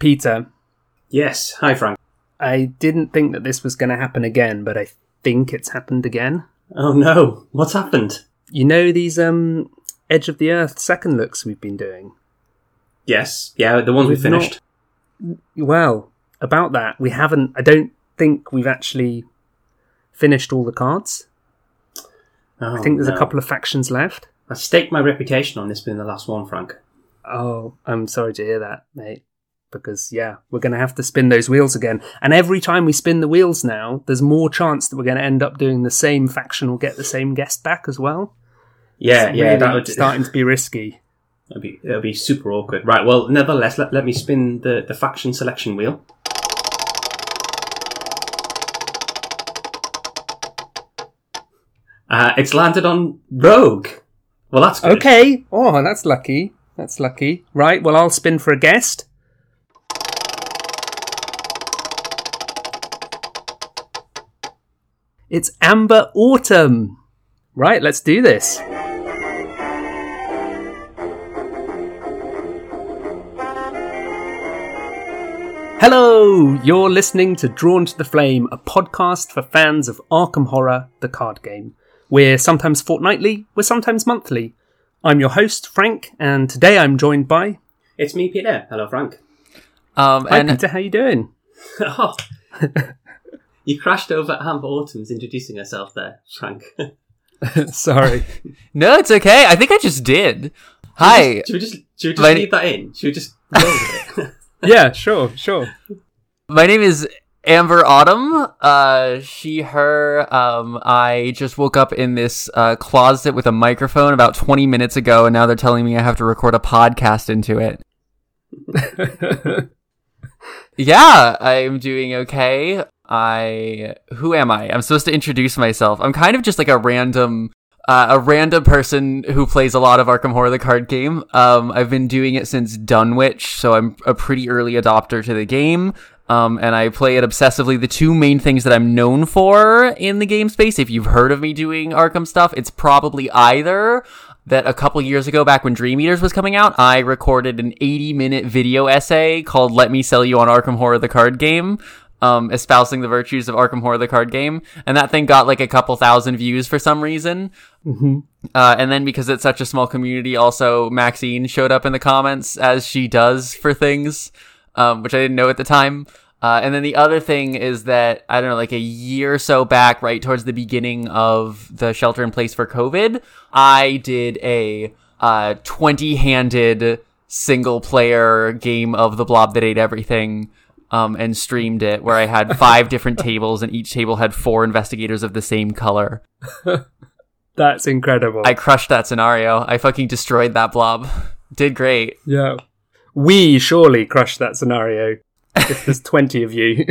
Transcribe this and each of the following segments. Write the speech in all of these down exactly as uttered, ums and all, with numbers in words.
Peter. Yes. Hi, Frank. I didn't think that this was going to happen again, but I think it's happened again. Oh, no. What's happened? You know these um, Edge of the Earth second looks we've been doing? Yes. Yeah, the ones we've we finished. Not... Well, about that, we haven't... I don't think we've actually finished all the cards. Oh, I think there's no. a couple of factions left. I staked my reputation on this being the last one, Frank. Oh, I'm sorry to hear that, mate. Because, yeah, we're going to have to spin those wheels again. And every time we spin the wheels now, there's more chance that we're going to end up doing the same faction or get the same guest back as well. Yeah, it's yeah. Really that would starting to be risky. It'll be, it'll be super awkward. Right, well, nevertheless, let, let me spin the, the faction selection wheel. Uh, it's landed on Rogue. Well, that's good. Okay. Oh, that's lucky. That's lucky. Right, well, I'll spin for a guest. It's Amber Autumn. Right, let's do this. Hello! You're listening to Drawn to the Flame, a podcast for fans of Arkham Horror, the card game. We're sometimes fortnightly, we're sometimes monthly. I'm your host, Frank, and today I'm joined by... It's me, Peter. Hello, Frank. Um, Hi, and... Peter. How you doing? Oh... You crashed over at Amber Autumn's introducing herself there, Frank. Sorry. No, it's okay. I think I just did. Hi. Should we just, should we just, should we just My... leave that in? Should we just roll with it? Yeah, sure, sure. My name is Amber Autumn. Uh, she, her. Um, I just woke up in this uh, closet with a microphone about twenty minutes ago, and now they're telling me I have to record a podcast into it. Yeah, I'm doing okay. I, who am I? I'm supposed to introduce myself. I'm kind of just like a random, uh, a random person who plays a lot of Arkham Horror, the card game. Um, I've been doing it since Dunwich, so I'm a pretty early adopter to the game. Um, and I play it obsessively. The two main things that I'm known for in the game space, if you've heard of me doing Arkham stuff, it's probably either that a couple years ago, back when Dream Eaters was coming out, I recorded an eighty minute video essay called Let Me Sell You on Arkham Horror, the card game. Um, espousing the virtues of Arkham Horror, the card game. And that thing got like a couple thousand views for some reason. Mm-hmm. Uh, and then because it's such a small community, also Maxine showed up in the comments as she does for things, um, which I didn't know at the time. Uh, and then the other thing is that, I don't know, like a year or so back, right towards the beginning of the shelter in place for COVID, I did a uh, twenty handed single player game of The Blob That Ate Everything. Um, and streamed it, where I had five different tables, and each table had four investigators of the same color. That's incredible. I crushed that scenario. I fucking destroyed that blob. Did great. Yeah. We surely crushed that scenario. If there's twenty of you.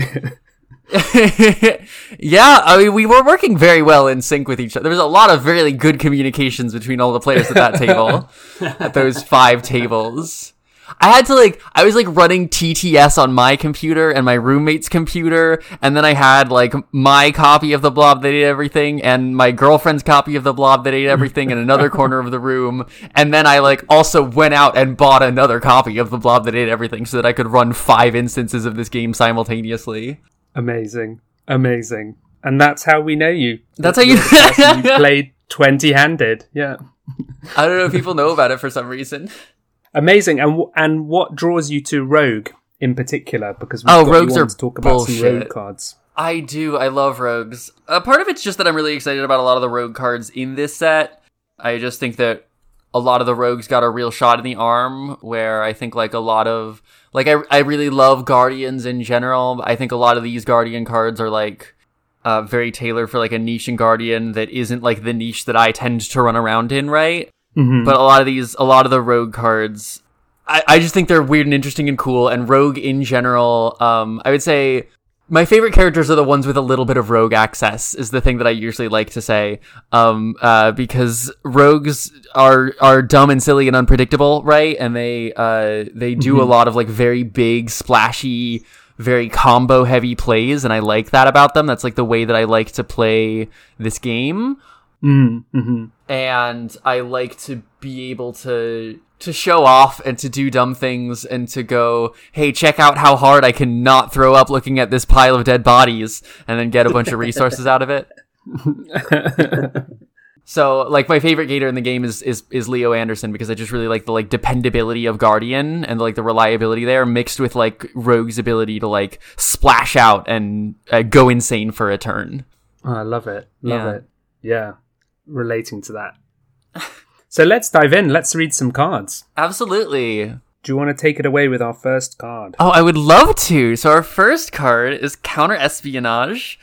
Yeah, I mean, we were working very well in sync with each other. There was a lot of really good communications between all the players at that table. At those five tables. I had to, like, I was, like, running T T S on my computer and my roommate's computer, and then I had, like, my copy of The Blob That Ate Everything and my girlfriend's copy of The Blob That Ate Everything in another corner of the room, and then I, like, also went out and bought another copy of The Blob That Ate Everything so that I could run five instances of this game simultaneously. Amazing. Amazing. And that's how we know you. That's, that's how you... you played twenty handed, yeah. I don't know if people know about it for some reason. Amazing, and w- and what draws you to Rogue in particular? Because we've oh, got rogues you on are to talk about bullshit. Some Rogue cards. I do. I love rogues. Uh, part of it's just that I'm really excited about a lot of the Rogue cards in this set. I just think that a lot of the rogues got a real shot in the arm. Where I think like a lot of like I I really love Guardians in general. I think a lot of these Guardian cards are like uh, very tailored for like a niche in Guardian that isn't like the niche that I tend to run around in, right? Mm-hmm. But a lot of these, a lot of the rogue cards, I, I just think they're weird and interesting and cool. And rogue in general, um, I would say my favorite characters are the ones with a little bit of rogue access is the thing that I usually like to say. Um, uh, because rogues are, are dumb and silly and unpredictable, right? And they, uh, they do mm-hmm. a lot of like very big, splashy, very combo heavy plays. And I like that about them. That's like the way that I like to play this game. Mm-hmm. And I like to be able to to show off and to do dumb things and to go, hey, check out how hard I can not throw up looking at this pile of dead bodies, and then get a bunch of resources out of it. So, like, my favorite Gator in the game is, is is Leo Anderson, because I just really like the, like, dependability of Guardian and, like, the reliability there mixed with, like, Rogue's ability to, like, splash out and uh, go insane for a turn. Oh, I love it. Love yeah. it. Yeah. Relating to that. So let's dive in. Let's read some cards. Absolutely. Do you want to take it away with our first card? Oh, I would love to. So our first card is Counter Espionage.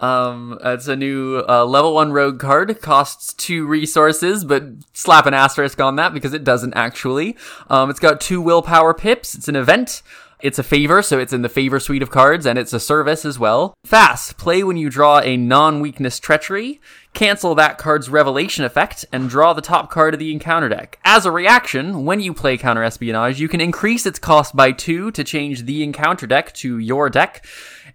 Um, it's a new uh, level one rogue card. Costs two resources, but slap an asterisk on that because it doesn't actually. Um, it's got two willpower pips. It's an event. It's a favor, so it's in the favor suite of cards, and it's a service as well. Fast. Play when you draw a non-weakness treachery. Cancel that card's revelation effect, and draw the top card of the encounter deck. As a reaction, when you play Counter Espionage, you can increase its cost by two to change the encounter deck to your deck.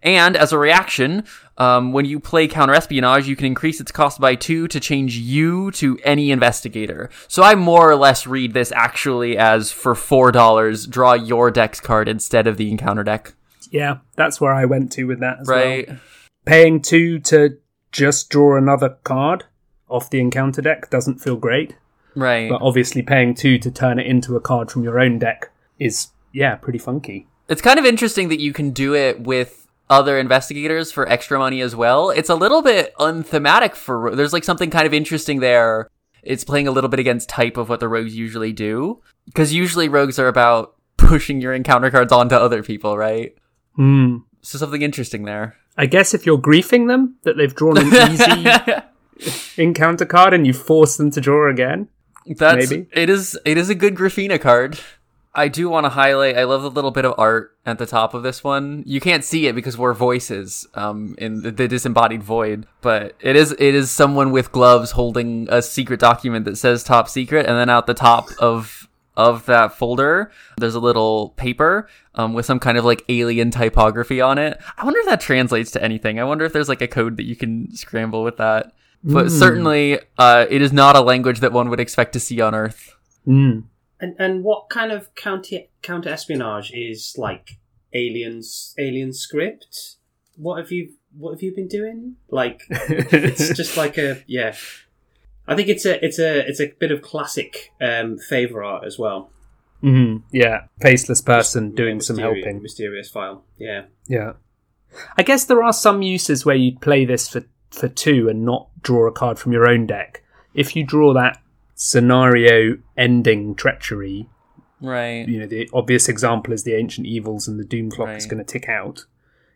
And as a reaction, um, when you play Counter Espionage, you can increase its cost by two to change you to any investigator. So I more or less read this actually as, for four dollars, draw your deck's card instead of the encounter deck. Yeah, that's where I went to with that as right. well. Paying two to just draw another card off the encounter deck doesn't feel great. Right. But obviously paying two to turn it into a card from your own deck is, yeah, pretty funky. It's kind of interesting that you can do it with other investigators for extra money as well. It's a little bit unthematic for, there's like something kind of interesting there. It's playing a little bit against type of what the rogues usually do, because usually rogues are about pushing your encounter cards onto other people, right? Hmm. So something interesting there. I guess if you're griefing them that they've drawn an easy encounter card and you force them to draw again, that's maybe. It is, it is a good Griffina card. I do want to highlight, I love the little bit of art at the top of this one. You can't see it because we're voices um, in the, the disembodied void, but it is it is someone with gloves holding a secret document that says top secret, and then out the top of of that folder, there's a little paper um, with some kind of like alien typography on it. I wonder if that translates to anything. I wonder if there's like a code that you can scramble with that. But mm. certainly, uh, it is not a language that one would expect to see on Earth. Mm. And and what kind of counter counter espionage is like aliens alien script? What have you what have you been doing? Like it's just like a yeah. I think it's a it's a it's a bit of classic um, favor art as well. Mm-hmm. Yeah, faceless person just, doing yeah, some helping, mysterious file. Yeah, yeah. I guess there are some uses where you play this for for two and not draw a card from your own deck. If you draw that scenario ending treachery, right, you know, the obvious example is the Ancient Evils and the doom clock right. is going to tick out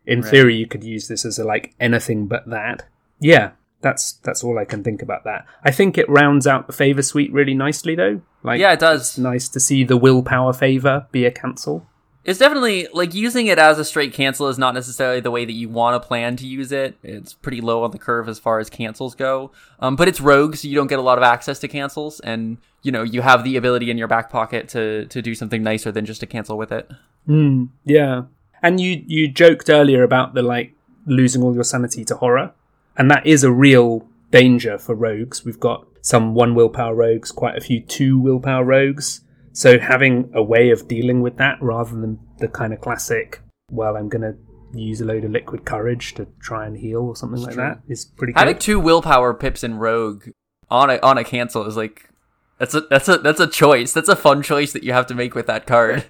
in right. theory. You could use this as a like anything but that. Yeah, that's that's all I can think about that. I think it rounds out the favor suite really nicely though. Like yeah, it does. It's nice to see the willpower favor be a cancel. It's definitely like using it as a straight cancel is not necessarily the way that you want to plan to use it. It's pretty low on the curve as far as cancels go. Um, but it's rogue, so you don't get a lot of access to cancels. And, you know, you have the ability in your back pocket to to do something nicer than just to cancel with it. Mm, yeah. And you, you joked earlier about the, like, losing all your sanity to horror. And that is a real danger for rogues. We've got some one willpower rogues, quite a few two willpower rogues. So having a way of dealing with that rather than the kind of classic, well, I'm going to use a load of liquid courage to try and heal or something That's like true. That is pretty good. Having two willpower pips in rogue on a on a cancel is like, that's a that's a that's a choice. That's a fun choice that you have to make with that card.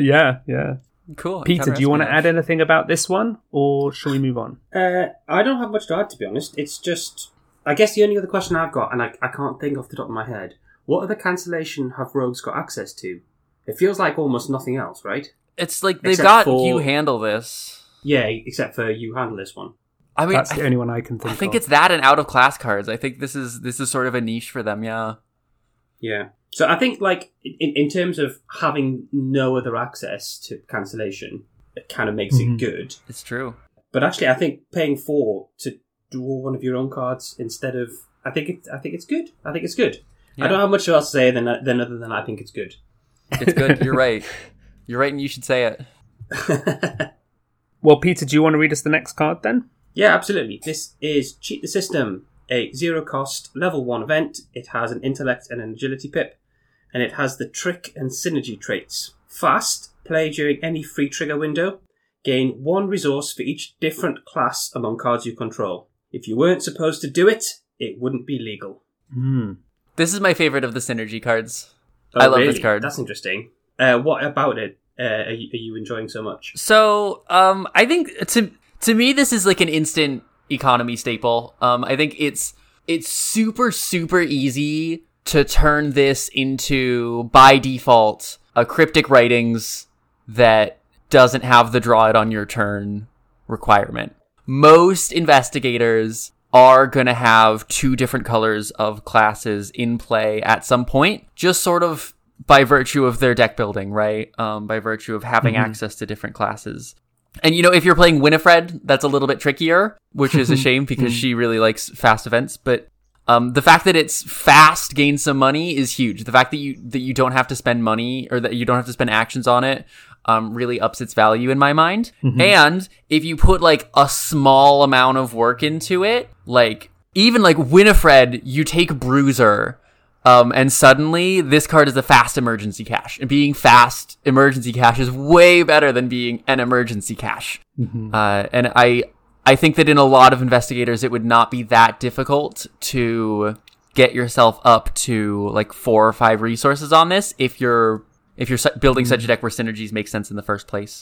yeah, yeah. Cool. Peter, do you want to add anything about this one or shall we move on? Uh, I don't have much to add, to be honest. It's just, I guess the only other question I've got, and I, I can't think off the top of my head, what other cancellation have rogues got access to? It feels like almost nothing else, right? It's like they've except got for, you handle this. Yeah, except for you handle this one. I mean, that's the I th- only one I can think of. I think of. It's that and out of class cards. I think this is this is sort of a niche for them, yeah. Yeah. So I think like in, in terms of having no other access to cancellation, it kind of makes mm-hmm. it good. It's true. But actually I think paying four to draw one of your own cards instead of I think it I think it's good. I think it's good. Yeah. I don't have much else to say than, than other than I think it's good. It's good. You're right. You're right, and you should say it. Well, Peter, do you want to read us the next card then? Yeah, absolutely. This is Cheat the System, a zero-cost level one event. It has an intellect and an agility pip. and it has the trick and synergy traits. Fast, play during any free trigger window, gain one resource for each different class among cards you control. If you weren't supposed to do it, it wouldn't be legal. Mm. This is my favorite of the synergy cards. Oh, I love really? this card. That's interesting. Uh, what about it uh, are, you, are you enjoying so much? So, um, I think to to me this is like an instant economy staple. Um, I think it's it's super super easy to turn this into, by default, a cryptic writings that doesn't have the draw it on your turn requirement. Most investigators are going to have two different colors of classes in play at some point, just sort of by virtue of their deck building, right? Um, by virtue of having mm-hmm. access to different classes. And, you know, if you're playing Winifred, that's a little bit trickier, which is a shame because she really likes fast events. But um, the fact that it's fast, gain some money, is huge. The fact that you that you don't have to spend money, or that you don't have to spend actions on it, Um, really ups its value in my mind. Mm-hmm. And if you put like a small amount of work into it, like even like Winifred, you take Bruiser, um, and suddenly this card is a fast emergency cash. And being fast emergency cash is way better than being an emergency cash. Mm-hmm. Uh, and I I think that in a lot of investigators, it would not be that difficult to get yourself up to like four or five resources on this if you're If you're building such a deck where synergies make sense in the first place.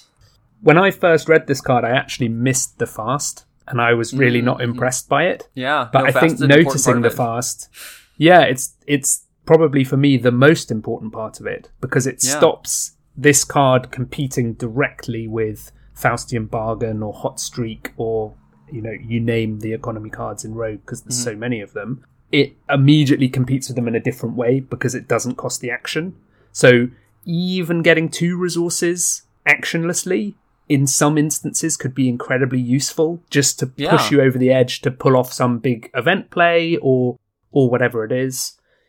When I first read this card, I actually missed the fast, and I was really mm-hmm. not impressed by it. Yeah, but no, I think noticing the fast, yeah, it's it's probably for me the most important part of it, because it yeah. stops this card competing directly with Faustian Bargain or Hot Streak, or you know, you name the economy cards in Rogue, because there's mm-hmm. so many of them. It immediately competes with them in a different way because it doesn't cost the action. So even getting two resources actionlessly in some instances could be incredibly useful, just to yeah. push you over the edge to pull off some big event play or or whatever it is.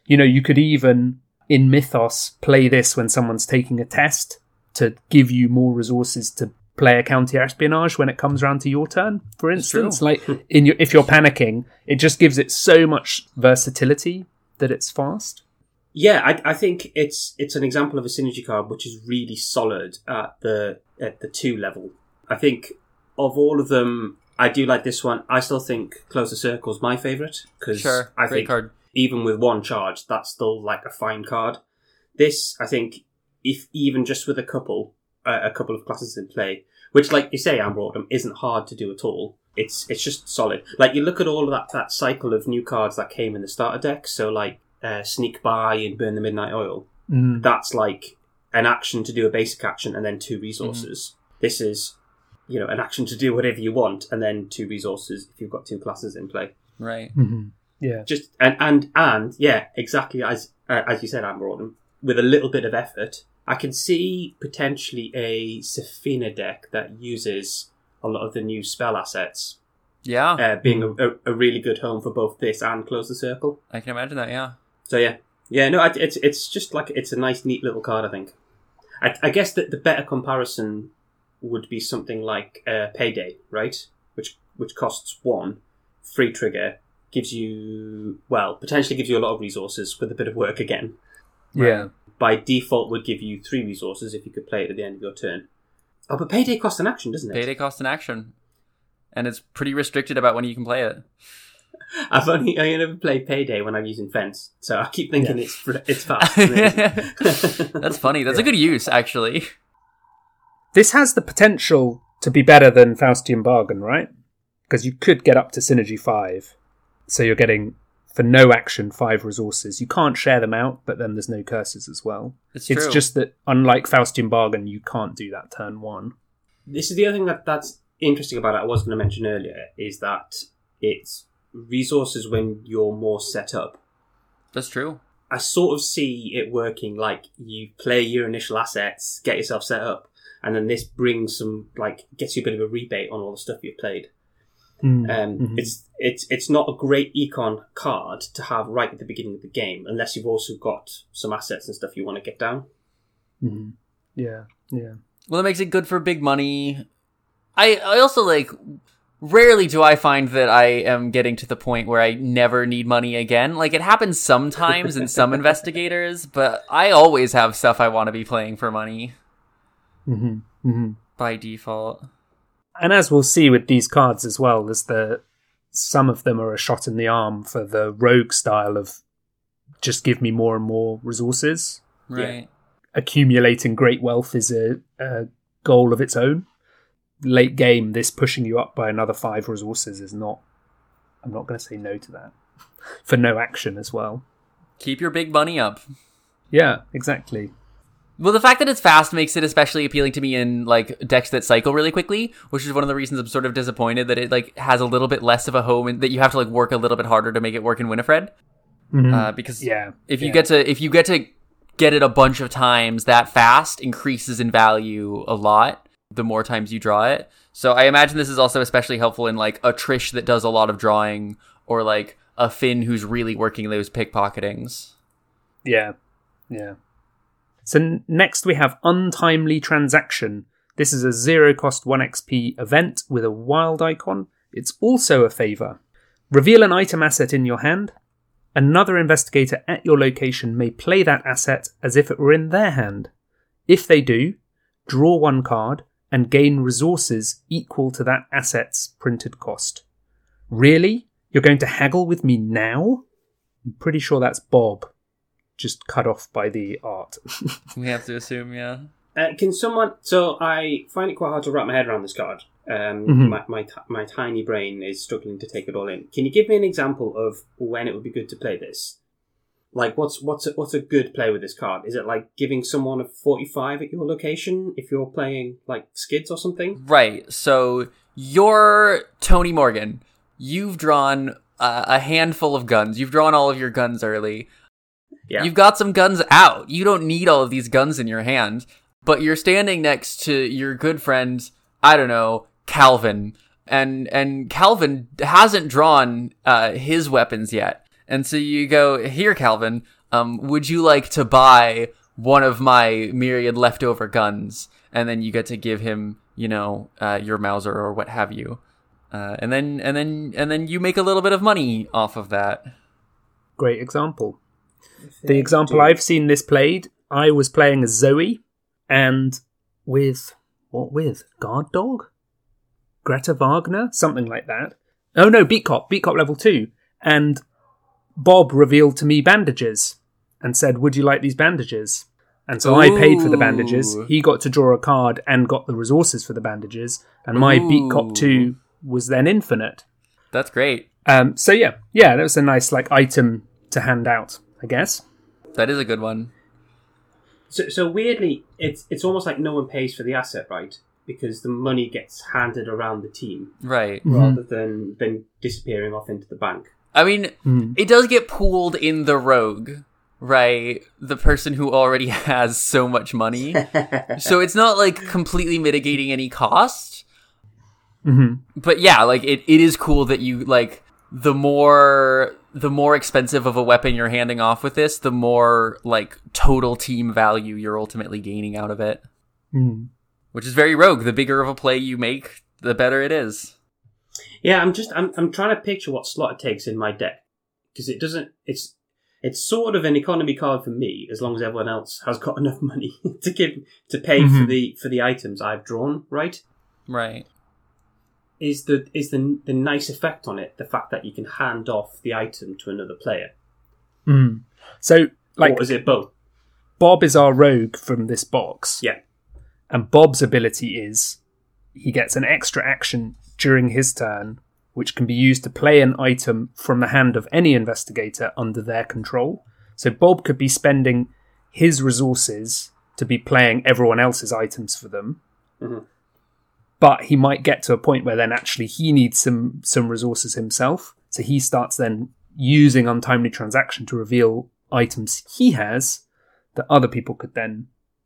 You know, you could even in Mythos play this when someone's taking a test to give you more resources to play a counter espionage when it comes around to your turn, for instance. Like in your, if you're panicking, it just gives it so much versatility that it's fast. Yeah, I, I think it's it's an example of a synergy card which is really solid at the at the two level. I think of all of them, I do like this one. I still think Close the Circle is my favourite, because sure, I think card. even with one charge, that's still like a fine card. This, I think, if even just with a couple uh, a couple of classes in play, which, like you say, Amber Autumn, isn't hard to do at all. It's it's just solid. Like you look at all of that that cycle of new cards that came in the starter deck. So like. Uh, sneak by and burn the midnight oil. Mm. That's like an action to do a basic action and then two resources. Mm. This is, you know, an action to do whatever you want and then two resources if you've got two classes in play. Right. Mm-hmm. Yeah. Just and and and yeah, exactly as uh, as you said, Amber Autumn. With a little bit of effort, I can see potentially a Safina deck that uses a lot of the new spell assets. Yeah. Uh, being mm. a, a really good home for both this and Close the Circle. I can imagine that. Yeah. So yeah, yeah, no, it's it's just like it's a nice, neat little card. I think. I, I guess that the better comparison would be something like uh, Payday, right? Which which costs one, free trigger, gives you well potentially gives you a lot of resources with a bit of work again. Right? Yeah. By default, would give you three resources if you could play it at the end of your turn. Oh, but Payday costs an action, doesn't it? Payday costs an action, and it's pretty restricted about when you can play it. I've only I never play Payday when I'm using Fence, so I keep thinking yeah. it's it's fast. That's funny. That's yeah. a good use, actually. This has the potential to be better than Faustian Bargain, right? Because you could get up to Synergy five, so you're getting, for no action, five resources. You can't share them out, but then there's no curses as well. It's, it's true. Just that, unlike Faustian Bargain, you can't do that turn one. This is the other thing that, that's interesting about it I was going to mention earlier, is that it's resources when you're more set up. That's true. I sort of see it working like you play your initial assets, get yourself set up, and then this brings some, like, gets you a bit of a rebate on all the stuff you've played. Mm. Um, mm-hmm. It's it's it's not a great econ card to have right at the beginning of the game, unless you've also got some assets and stuff you want to get down. Mm-hmm. Yeah, yeah. Well, it makes it good for big money. I I also like. rarely do I find that I am getting to the point where I never need money again. Like, it happens sometimes in some investigators, but I always have stuff I want to be playing for money. Mm-hmm. Mm-hmm. By default. And as we'll see with these cards as well, is that some of them are a shot in the arm for the rogue style of just give me more and more resources. Right. Yeah. Accumulating great wealth is a, a goal of its own. Late game, this pushing you up by another five resources is not... I'm not going to say no to that. For no action as well. Keep your big money up. Yeah, exactly. Well, the fact that it's fast makes it especially appealing to me in, like, decks that cycle really quickly, which is one of the reasons I'm sort of disappointed that it, like, has a little bit less of a home and that you have to, like, work a little bit harder to make it work in Winifred. Mm-hmm. Uh, because yeah, if you yeah. get to if you get to get it a bunch of times that fast, increases in value a lot the more times you draw it. So I imagine this is also especially helpful in, like, a Trish that does a lot of drawing, or, like, a Finn who's really working those pickpocketings. Yeah, yeah. So next we have Untimely Transaction. This is a zero-cost one X P event with a wild icon. It's also a favor. Reveal an item asset in your hand. Another investigator at your location may play that asset as if it were in their hand. If they do, draw one card and gain resources equal to that asset's printed cost. Really? You're going to haggle with me now? I'm pretty sure that's Bob. Just cut off by the art. We have to assume, yeah. Uh, can someone... So I find it quite hard to wrap my head around this card. Um, mm-hmm. My my, t- my tiny brain is struggling to take it all in. Can you give me an example of when it would be good to play this? Like, what's what's a, what's a good play with this card? Is it like giving someone a forty-five at your location if you're playing, like, skids or something? Right. So you're Tony Morgan. You've drawn uh, a handful of guns. You've drawn all of your guns early. Yeah. You've got some guns out. You don't need all of these guns in your hand, but you're standing next to your good friend, I don't know, Calvin. And and Calvin hasn't drawn uh, his weapons yet. And so you go, here, Calvin, um, would you like to buy one of my myriad leftover guns? And then you get to give him, you know, uh, your Mauser or what have you. Uh, and then and then and then you make a little bit of money off of that. Great example. The example I've seen this played, I was playing as Zoe, and with, what with? Guard Dog? Greta Wagner? Something like that. Oh no, Beat Cop, Beat Cop level two. And Bob revealed to me bandages, and said, would you like these bandages? And so Ooh. I paid for the bandages, he got to draw a card and got the resources for the bandages, and my Ooh. Beat Cop two was then infinite. That's great. Um, so yeah, yeah, that was a nice, like, item to hand out, I guess. That is a good one. So, so weirdly, it's it's almost like no one pays for the asset, right? Because the money gets handed around the team. Right. Rather mm-hmm. than, than disappearing off into the bank. I mean, mm. it does get pooled in the rogue, right? The person who already has so much money. So it's not, like, completely mitigating any cost. Mm-hmm. But yeah, like, it, it is cool that you, like, the more... the more expensive of a weapon you're handing off with this, the more, like, total team value you're ultimately gaining out of it. Mm. Which is very rogue. The bigger of a play you make, the better it is. Yeah, I'm just I'm I'm trying to picture what slot it takes in my deck. Because it doesn't it's it's sort of an economy card for me, as long as everyone else has got enough money to give to pay mm-hmm. for the for the items I've drawn, right? Right. Is the is the the nice effect on it the fact that you can hand off the item to another player? Mm. So, like, or is it both? Bob is our rogue from this box. Yeah, and Bob's ability is he gets an extra action during his turn, which can be used to play an item from the hand of any investigator under their control. So Bob could be spending his resources to be playing everyone else's items for them. Mm-hmm. But he might get to a point where then actually he needs some some resources himself. So he starts then using Untimely Transaction to reveal items he has that other people could then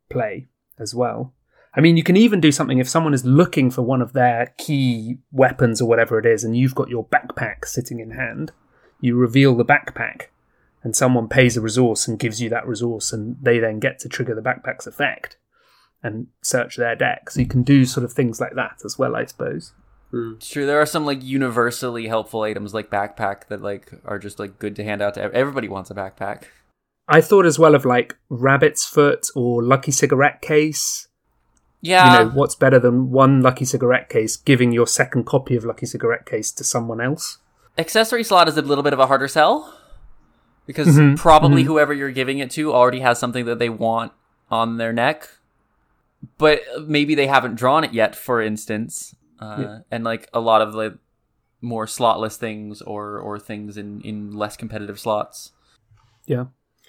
play as well. I mean, you can even do something if someone is looking for one of their key weapons or whatever it is, and you've got your backpack sitting in hand. You reveal the backpack, and someone pays a resource and gives you that resource, and they then get to trigger the backpack's effect and search their deck. So you can do sort of things like that as well, I suppose. Mm. It's true. There are some like universally helpful items like backpack that like are just like good to hand out to everybody. Everybody wants a backpack. I thought as well of like rabbit's foot or lucky cigarette case. Yeah. You know, what's better than one lucky cigarette case giving your second copy of lucky cigarette case to someone else? Accessory slot is a little bit of a harder sell because mm-hmm. probably mm-hmm. whoever you're giving it to already has something that they want on their neck, but maybe they haven't drawn it yet, for instance. Uh, yeah. And like a lot of the more slotless things or, or things in, in less competitive slots. Yeah.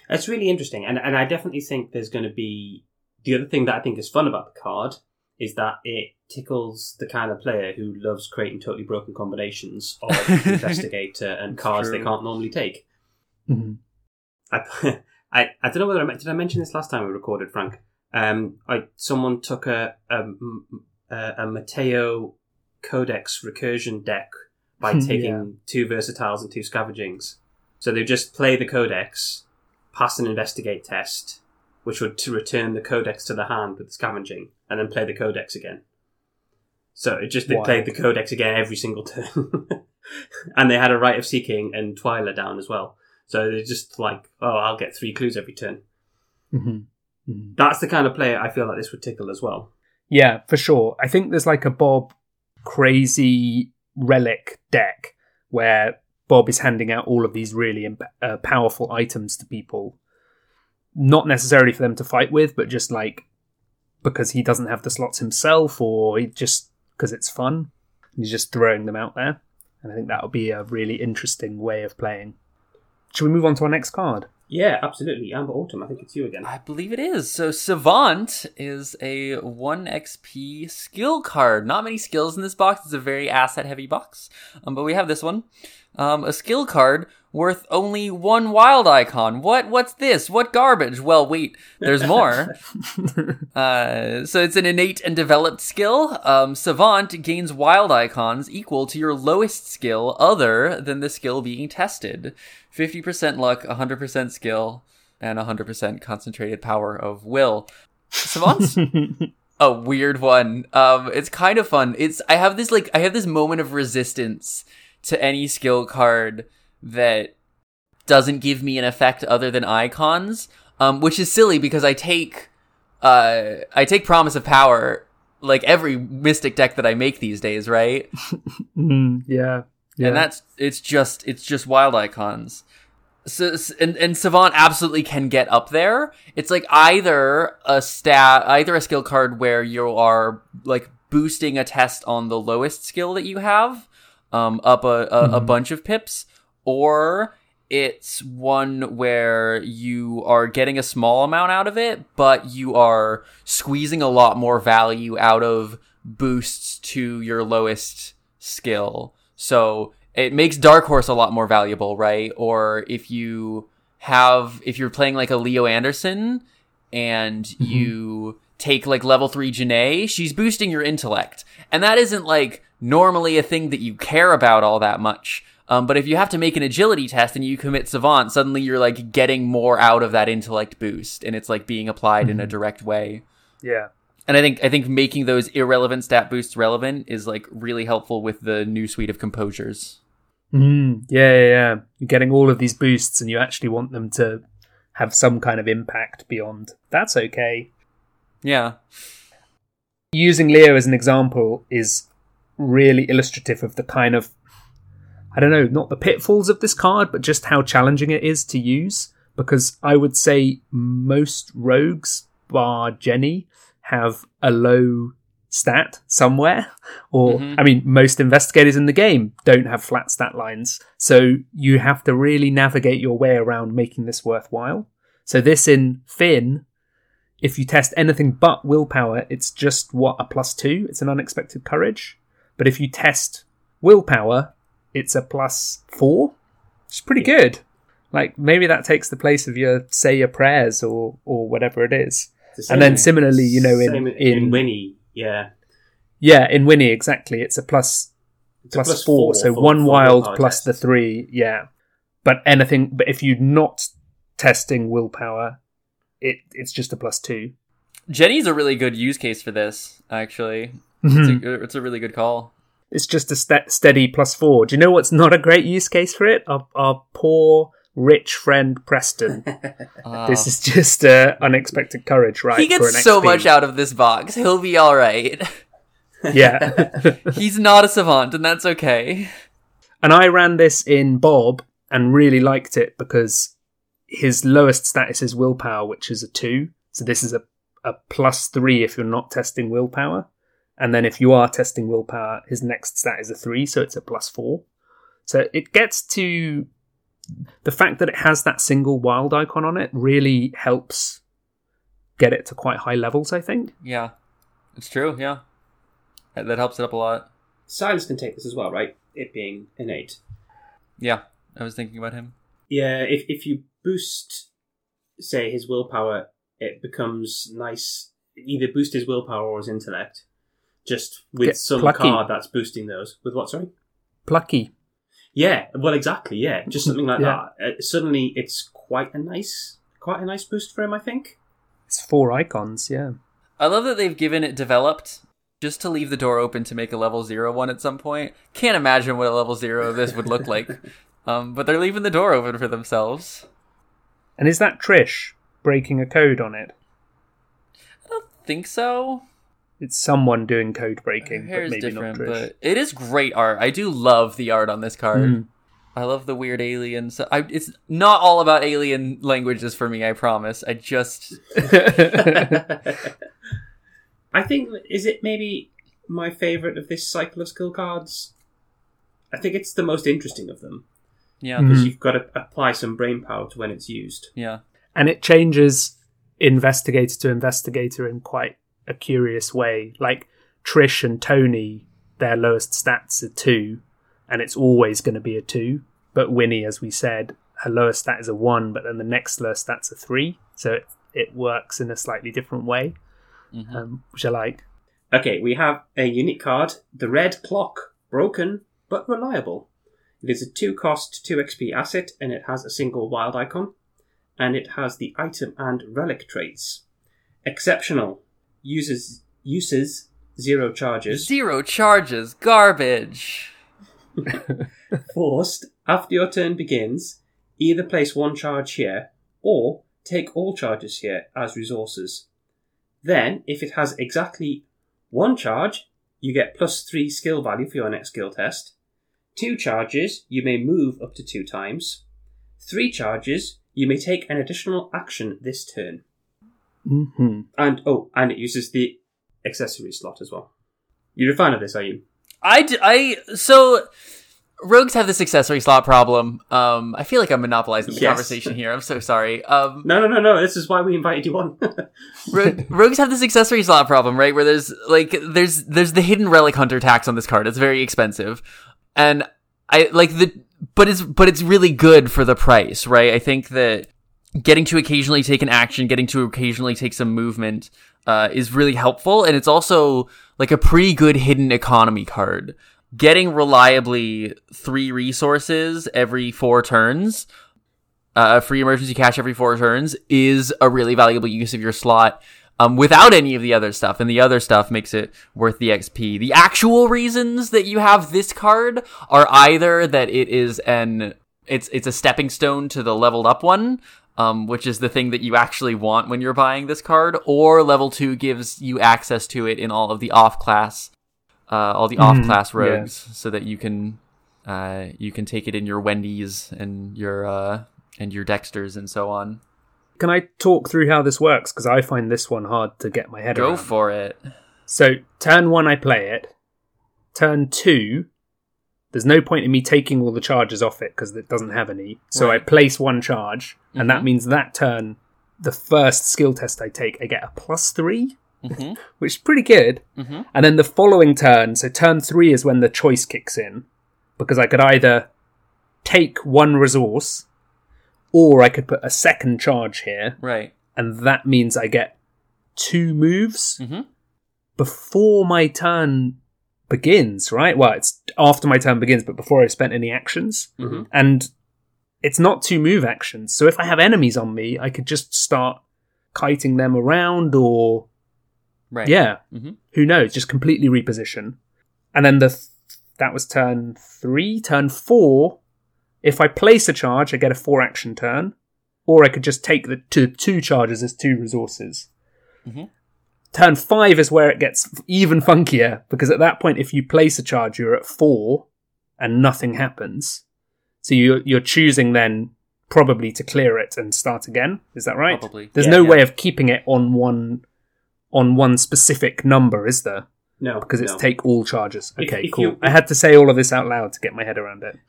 That's really interesting. And, and I definitely think there's going to be... The other thing that I think is fun about the card is that it tickles the kind of player who loves creating totally broken combinations of investigator and cards True. They can't normally take. Mm-hmm. I, I I don't know whether I... Did I mention this last time we recorded, Frank? Um, I Someone took a... a Uh, a Mateo Codex recursion deck by taking yeah. two versatiles and two scavengings. So they just play the Codex, pass an investigate test, which would to return the Codex to the hand with the scavenging, and then play the Codex again. So it just they Wild. played the Codex again every single turn. And they had a Rite of Seeking and Twyla down as well. So they're just like, oh, I'll get three clues every turn. Mm-hmm. Mm-hmm. That's the kind of player I feel like this would tickle as well. Yeah, for sure. I think there's like a Bob crazy relic deck where Bob is handing out all of these really imp- uh, powerful items to people. Not necessarily for them to fight with, but just like because he doesn't have the slots himself or he just because it's fun. He's just throwing them out there. And I think that would be a really interesting way of playing. Should we move on to our next card? Yeah, absolutely. Amber Autumn, I think it's you again. I believe it is. So Savant is a one X P skill card. Not many skills in this box. It's a very asset-heavy box. Um, but we have this one. Um, a skill card worth only one wild icon. What? What's this? What garbage? Well, wait, there's more. uh, so it's an innate and developed skill. Um, Savant gains wild icons equal to your lowest skill other than the skill being tested. fifty percent luck, one hundred percent skill, and one hundred percent concentrated power of will. Savant's a weird one. Um, it's kind of fun. It's I have this like I have this moment of resistance to any skill card that doesn't give me an effect other than icons, um, which is silly because I take uh, I take Promise of Power like every Mystic deck that I make these days, right? mm, yeah. Yeah. And that's, it's just, it's just wild icons. So, and, and Savant absolutely can get up there. It's like either a stat, either a skill card where you are like boosting a test on the lowest skill that you have, um, up a, a, mm-hmm. a bunch of pips, or it's one where you are getting a small amount out of it, but you are squeezing a lot more value out of boosts to your lowest skill. So it makes Dark Horse a lot more valuable, right? Or if you have, if you're playing like a Leo Anderson and mm-hmm. you take like level three Jennae, she's boosting your intellect. And that isn't like normally a thing that you care about all that much. Um, but if you have to make an agility test and you commit Savant, suddenly you're like getting more out of that intellect boost. And it's like being applied mm-hmm. in a direct way. Yeah. And I think I think making those irrelevant stat boosts relevant is like really helpful with the new suite of composures. Mm, yeah, yeah, yeah. You're getting all of these boosts and you actually want them to have some kind of impact beyond. That's okay. Yeah. Using Leo as an example is really illustrative of the kind of, I don't know, not the pitfalls of this card, but just how challenging it is to use. Because I would say most rogues, bar Jennae, have a low stat somewhere, or mm-hmm. I mean, most investigators in the game don't have flat stat lines, so you have to really navigate your way around making this worthwhile. So this in Finn, if you test anything but willpower, it's just what, a plus two? It's an unexpected courage. But if you test willpower, it's a plus four. It's pretty good. Like maybe that takes the place of your say your prayers or or whatever it is. The and then similarly, you know, in, in, in Winnie, yeah. Yeah, in Winnie, exactly. It's a plus, it's plus, a plus four, four, so four, one four wild plus tests. The three, yeah. But anything, but if you're not testing willpower, it it's just a plus two. Jenny's a really good use case for this, actually. Mm-hmm. It's, a, it's a really good call. It's just a st- steady plus four. Do you know what's not a great use case for it? Our, our poor, rich friend Preston. uh, this is just uh, unexpected courage, right? He gets for an so X P. Much out of this box. He'll be all right. Yeah. He's not a savant, and that's okay. And I ran this in Bob and really liked it because his lowest status is willpower, which is a two. So this is a, a plus three if you're not testing willpower. And then if you are testing willpower, his next stat is a three, so it's a plus four. So it gets to... The fact that it has that single wild icon on it really helps get it to quite high levels, I think. Yeah, it's true, yeah. That helps it up a lot. Silas can take this as well, right? It being innate. Yeah, I was thinking about him. Yeah, if if you boost, say, his willpower, it becomes nice. Either boost his willpower or his intellect. Just with Get some plucky. Card that's boosting those. With what, sorry? Plucky. Yeah, well, exactly, yeah. Just something like yeah. that. Uh, suddenly, it's quite a nice quite a nice boost for him, I think. It's four icons, yeah. I love that they've given it developed just to leave the door open to make a level zero one at some point. Can't imagine what a level zero of this would look like. Um, but they're leaving the door open for themselves. And is that Trish breaking a code on it? I don't think so. It's someone doing code breaking, but maybe not Trish. But it is great art. I do love the art on this card. Mm. I love the weird alien. So I, it's not all about alien languages for me, I promise. I just... I think, is it maybe my favourite of this cycle of skill cards? I think it's the most interesting of them. Yeah. Because mm. you've got to apply some brainpower to when it's used. Yeah. And it changes investigator to investigator in quite... a curious way. Like Trish and Tony, their lowest stats are two, and it's always going to be a two. But Winnie, as we said, her lowest stat is a one, but then the next lowest stat's a three, so it, it works in a slightly different way. Mm-hmm. um, which I like. Okay, we have a unique card, the Red Clock, broken but reliable. It is a two cost two X P asset, and it has a single wild icon, and it has the item and relic traits. Exceptional. Uses uses zero charges. Zero charges. Garbage. Forced. After your turn begins, either place one charge here or take all charges here as resources. Then, if it has exactly one charge, you get plus three skill value for your next skill test. Two charges, you may move up to two times. Three charges, you may take an additional action this turn. Mm-hmm. And oh, and it uses the accessory slot as well. You're a fan of this, are you? I, d- I so rogues have this accessory slot problem. Um, I feel like I'm monopolizing the yes. conversation here. I'm so sorry. Um, no, no, no, no. This is why we invited you on. Ro- rogues have this accessory slot problem, right? Where there's like there's there's the hidden relic hunter tax on this card. It's very expensive, and I like the but it's but it's really good for the price, right? I think that. Getting to occasionally take an action, getting to occasionally take some movement uh, is really helpful. And it's also like a pretty good hidden economy card. Getting reliably three resources every four turns, uh, free emergency cash every four turns, is a really valuable use of your slot um, without any of the other stuff. And the other stuff makes it worth the X P. The actual reasons that you have this card are either that it is an it's it's a stepping stone to the leveled up one, Um, which is the thing that you actually want when you're buying this card, or level two gives you access to it in all of the off-class, uh, all the mm, off-class rogues, yeah. so that you can uh, you can take it in your Wendy's and your uh, and your Dexters and so on. Can I talk through how this works? Because I find this one hard to get my head Go around. Go for it. So turn one, I play it. Turn two, there's no point in me taking all the charges off it because it doesn't have any. So right. I place one charge, and mm-hmm. that means that turn, the first skill test I take, I get a plus three, mm-hmm. which is pretty good. Mm-hmm. And then the following turn, so turn three is when the choice kicks in, because I could either take one resource, or I could put a second charge here. Right. And that means I get two moves mm-hmm. before my turn begins, right? Well, it's after my turn begins, but before I've spent any actions. Mm-hmm. And it's not two move actions. So if I have enemies on me, I could just start kiting them around or... Right. Yeah. Mm-hmm. Who knows? Just completely reposition. And then the th- That was turn three. Turn four, if I place a charge, I get a four action turn. Or I could just take the two, two charges as two resources. Mm-hmm. Turn five is where it gets even funkier, because at that point, if you place a charge, you're at four and nothing happens. So you're, you're choosing then probably to clear it and start again. Is that right? Probably. There's yeah, no yeah. way of keeping it on one on one specific number, is there? No. Because it's no. take all charges. Okay, if, if cool. You, if, I had to say all of this out loud to get my head around it.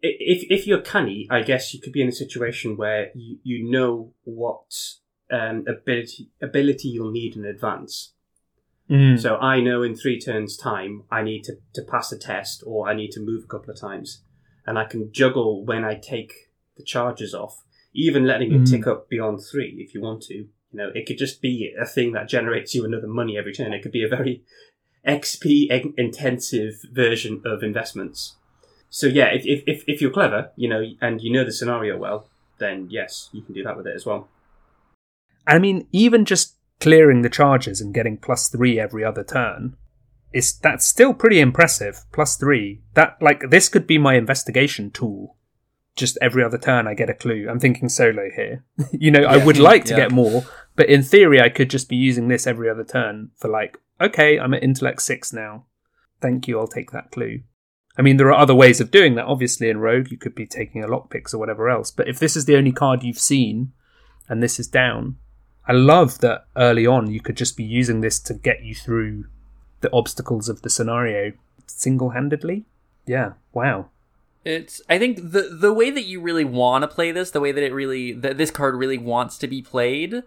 If if you're canny, I guess you could be in a situation where you, you know what um, ability ability you'll need in advance. Mm. So I know in three turns' time, I need to, to pass a test, or I need to move a couple of times. And I can juggle when I take the charges off, even letting it mm. tick up beyond three if you want to. You know, it could just be a thing that generates you another money every turn. It could be a very X P-intensive version of investments. So yeah, if if if you're clever, you know, and you know the scenario well, then yes, you can do that with it as well. I mean, even just clearing the charges and getting plus three every other turn, is that's still pretty impressive. Plus three, that like this could be my investigation tool. Just every other turn, I get a clue. I'm thinking solo here. you know, yeah, I would like to yeah. get more, but in theory, I could just be using this every other turn for like, okay, I'm at intellect six now. Thank you, I'll take that clue. I mean, there are other ways of doing that. Obviously, in Rogue, you could be taking a lockpicks or whatever else. But if this is the only card you've seen, and this is down, I love that early on you could just be using this to get you through the obstacles of the scenario single-handedly. Yeah, wow. It's. I think the the way that you really want to play this, the way that it really that this card really wants to be played,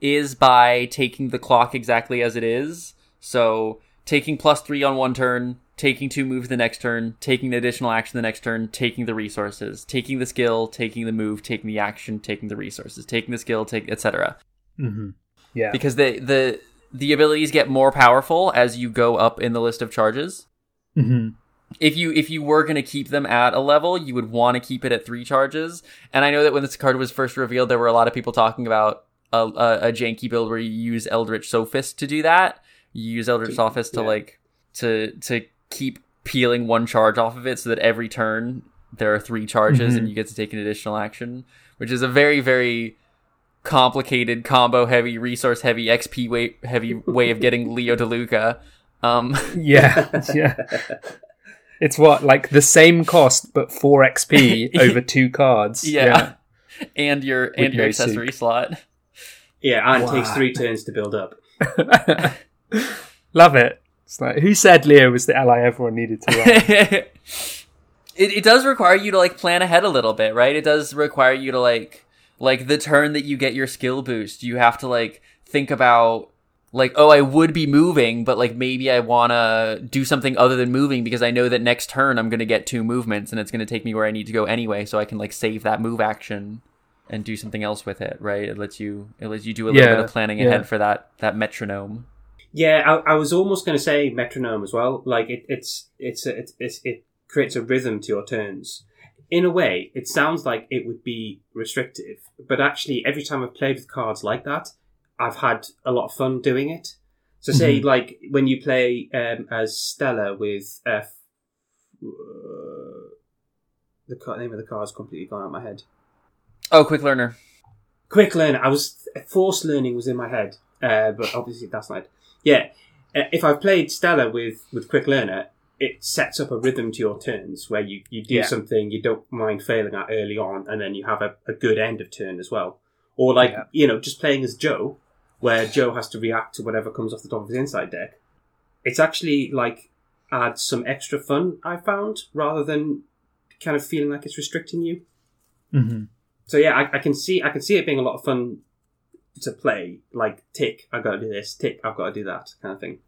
is by taking the clock exactly as it is. So taking plus three on one turn, taking two moves the next turn, taking the additional action the next turn, taking the resources, taking the skill, taking the move, taking the action, taking the resources, taking the skill, take et cetera. Mm-hmm. Yeah, because the the the abilities get more powerful as you go up in the list of charges. Mm-hmm. If you if you were going to keep them at a level, you would want to keep it at three charges. And I know that when this card was first revealed, there were a lot of people talking about a, a, a janky build where you use Eldritch Sophist to do that. You use Eldritch Sophist yeah. to like to to keep peeling one charge off of it so that every turn there are three charges mm-hmm. and you get to take an additional action, which is a very, very complicated, combo-heavy, resource-heavy, X P-heavy way of getting Leo DeLuca. Um, yeah, yeah. It's what, like the same cost, but four X P over two cards. Yeah. yeah. And your With and your no accessory soup. slot. Yeah, and wow. takes three turns to build up. Love it. It's like, who said Leo was the ally everyone needed to run? it, it does require you to like plan ahead a little bit, right? It does require you to like, like the turn that you get your skill boost, you have to like think about like, oh, I would be moving, but like maybe I want to do something other than moving because I know that next turn I'm going to get two movements and it's going to take me where I need to go anyway, so I can like save that move action and do something else with it, right? It lets you, it lets you do a little yeah, bit of planning yeah. ahead for that that metronome. Yeah, I, I was almost going to say metronome as well. Like it, it's it's it it's, it creates a rhythm to your turns. In a way, it sounds like it would be restrictive, but actually, every time I've played with cards like that, I've had a lot of fun doing it. So, say mm-hmm. like when you play um, as Stella with uh, the card, name of the card's completely gone out of my head. Oh, Quick Learner. Quick Learner. I was forced learning was in my head, uh, but obviously that's not. Yeah, if I've played Stella with, with Quick Learner, it sets up a rhythm to your turns where you, you do yeah. something you don't mind failing at early on, and then you have a, a good end of turn as well. Or like, yeah. you know, just playing as Joe, where Joe has to react to whatever comes off the top of his inside deck. It's actually like adds some extra fun, I found, rather than kind of feeling like it's restricting you. Mm-hmm. So yeah, I, I can see I can see it being a lot of fun to play, like tick, I've got to do this, tick, I've got to do that kind of thing.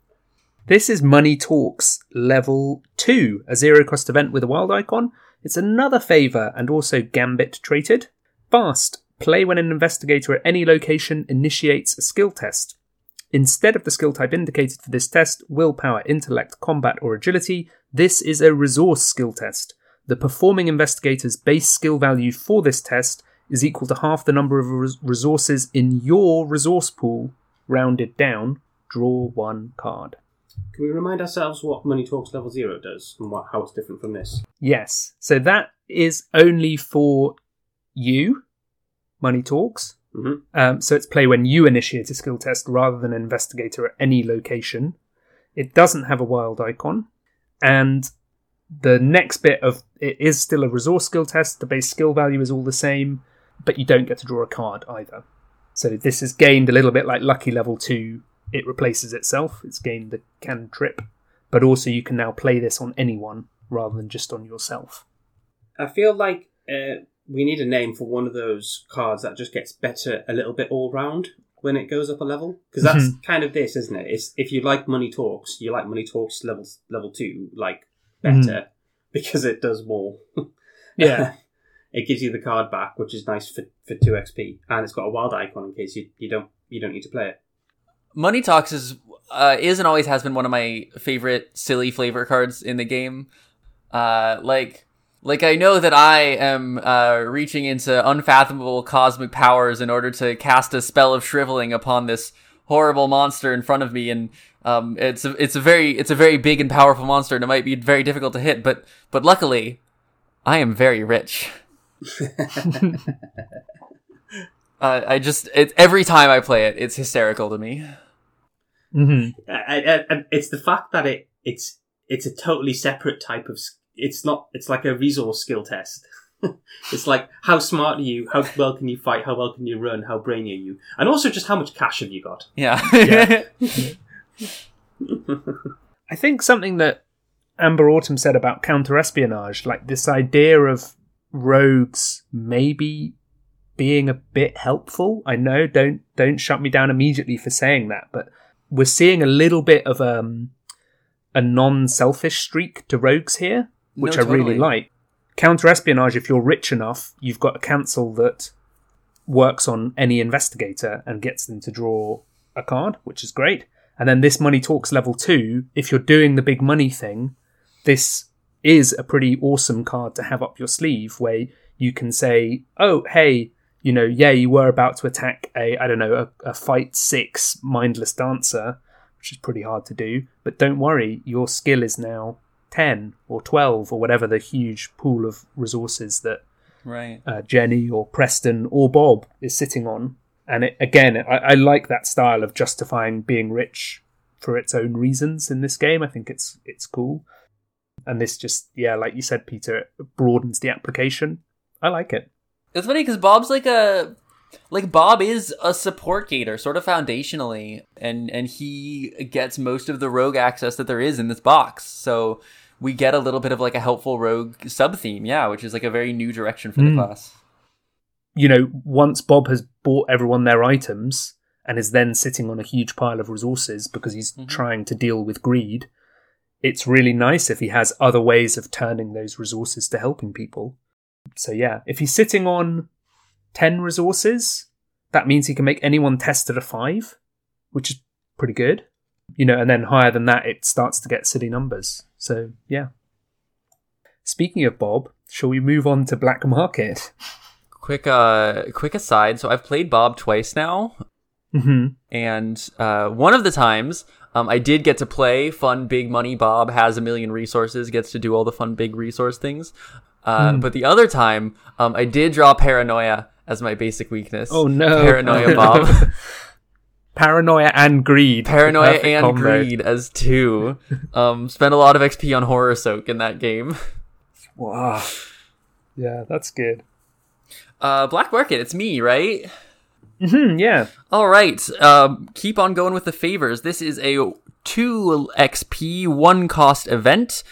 This is Money Talks level two, a zero cost event with a wild icon. It's another favor and also gambit traded. Fast, play when an investigator at any location initiates a skill test. Instead of the skill type indicated for this test, willpower, intellect, combat, or agility, this is a resource skill test. The performing investigator's base skill value for this test is equal to half the number of resources in your resource pool, rounded down, draw one card. Can we remind ourselves what Money Talks Level Zero does and what, how it's different from this? Yes. So that is only for you, Money Talks. Mm-hmm. Um, so it's play when you initiate a skill test rather than an investigator at any location. It doesn't have a wild icon. And the next bit of it is still a resource skill test. The base skill value is all the same, but you don't get to draw a card either. So this is gained a little bit like Lucky Level two. It replaces itself. It's gained the cantrip, but also you can now play this on anyone rather than just on yourself. I feel like uh, we need a name for one of those cards that just gets better a little bit all round when it goes up a level, because that's mm-hmm. kind of this, isn't it? It's, if you like Money Talks, you like Money Talks level level two like better mm. because it does more. Yeah. It gives you the card back, which is nice for, for two X P, and it's got a wild icon in case you, you don't you don't need to play it. Money Talks is uh, is and always has been one of my favorite silly flavor cards in the game. Uh, like like I know that I am uh, reaching into unfathomable cosmic powers in order to cast a spell of shriveling upon this horrible monster in front of me, and um, it's a, it's a very it's a very big and powerful monster, and it might be very difficult to hit, but but luckily, I am very rich. uh, I just it, every time I play it, it's hysterical to me. Mm-hmm. I, I, I, it's the fact that it it's it's a totally separate type of. It's not. It's like a resource skill test. It's like, how smart are you? How well can you fight? How well can you run? How brainy are you? And also just how much cash have you got? Yeah. Yeah. I think something that Amber Autumn said about counter-espionage, like this idea of rogues maybe being a bit helpful. I know, don't don't shut me down immediately for saying that, but we're seeing a little bit of um, a non-selfish streak to rogues here, which no, totally. I really like. Counter-espionage, if you're rich enough, you've got a council that works on any investigator and gets them to draw a card, which is great. And then this Money Talks level two, if you're doing the big money thing, this is a pretty awesome card to have up your sleeve, where you can say, oh, hey, you know, yeah, you were about to attack a, I don't know, a, a fight six mindless dancer, which is pretty hard to do, but don't worry, your skill is now ten or twelve or whatever the huge pool of resources that right. uh, Jenny or Preston or Bob is sitting on. And it, again, I, I like that style of justifying being rich for its own reasons in this game. I think it's it's cool. And this just, yeah, like you said, Peter, broadens the application. I like it. It's funny because Bob's like a, like Bob is a support gator, sort of foundationally, and and he gets most of the rogue access that there is in this box. So we get a little bit of like a helpful rogue sub-theme, yeah, which is like a very new direction for mm. the class. You know, once Bob has bought everyone their items and is then sitting on a huge pile of resources because he's mm-hmm. trying to deal with greed, it's really nice if he has other ways of turning those resources to helping people. So yeah, if he's sitting on ten resources, that means he can make anyone test at a five, which is pretty good. You know, and then higher than that, it starts to get silly numbers. So yeah. Speaking of Bob, shall we move on to Black Market? Quick, uh, quick aside. So I've played Bob twice now. Mm-hmm. And uh, one of the times... Um, I did get to play Fun Big Money Bob Has a Million Resources, gets to do all the fun big resource things. Uh, mm. But the other time, um, I did draw Paranoia as my basic weakness. Oh, no. Paranoia Bob. Paranoia and Greed. Paranoia and combo. Greed as two. Um, spent a lot of X P on Horror Soak in that game. Wow. Yeah, that's good. Uh, Black Market, it's me, right? Mm-hmm, yeah. All right. Um, keep on going with the favors. This is a two X P, one cost event.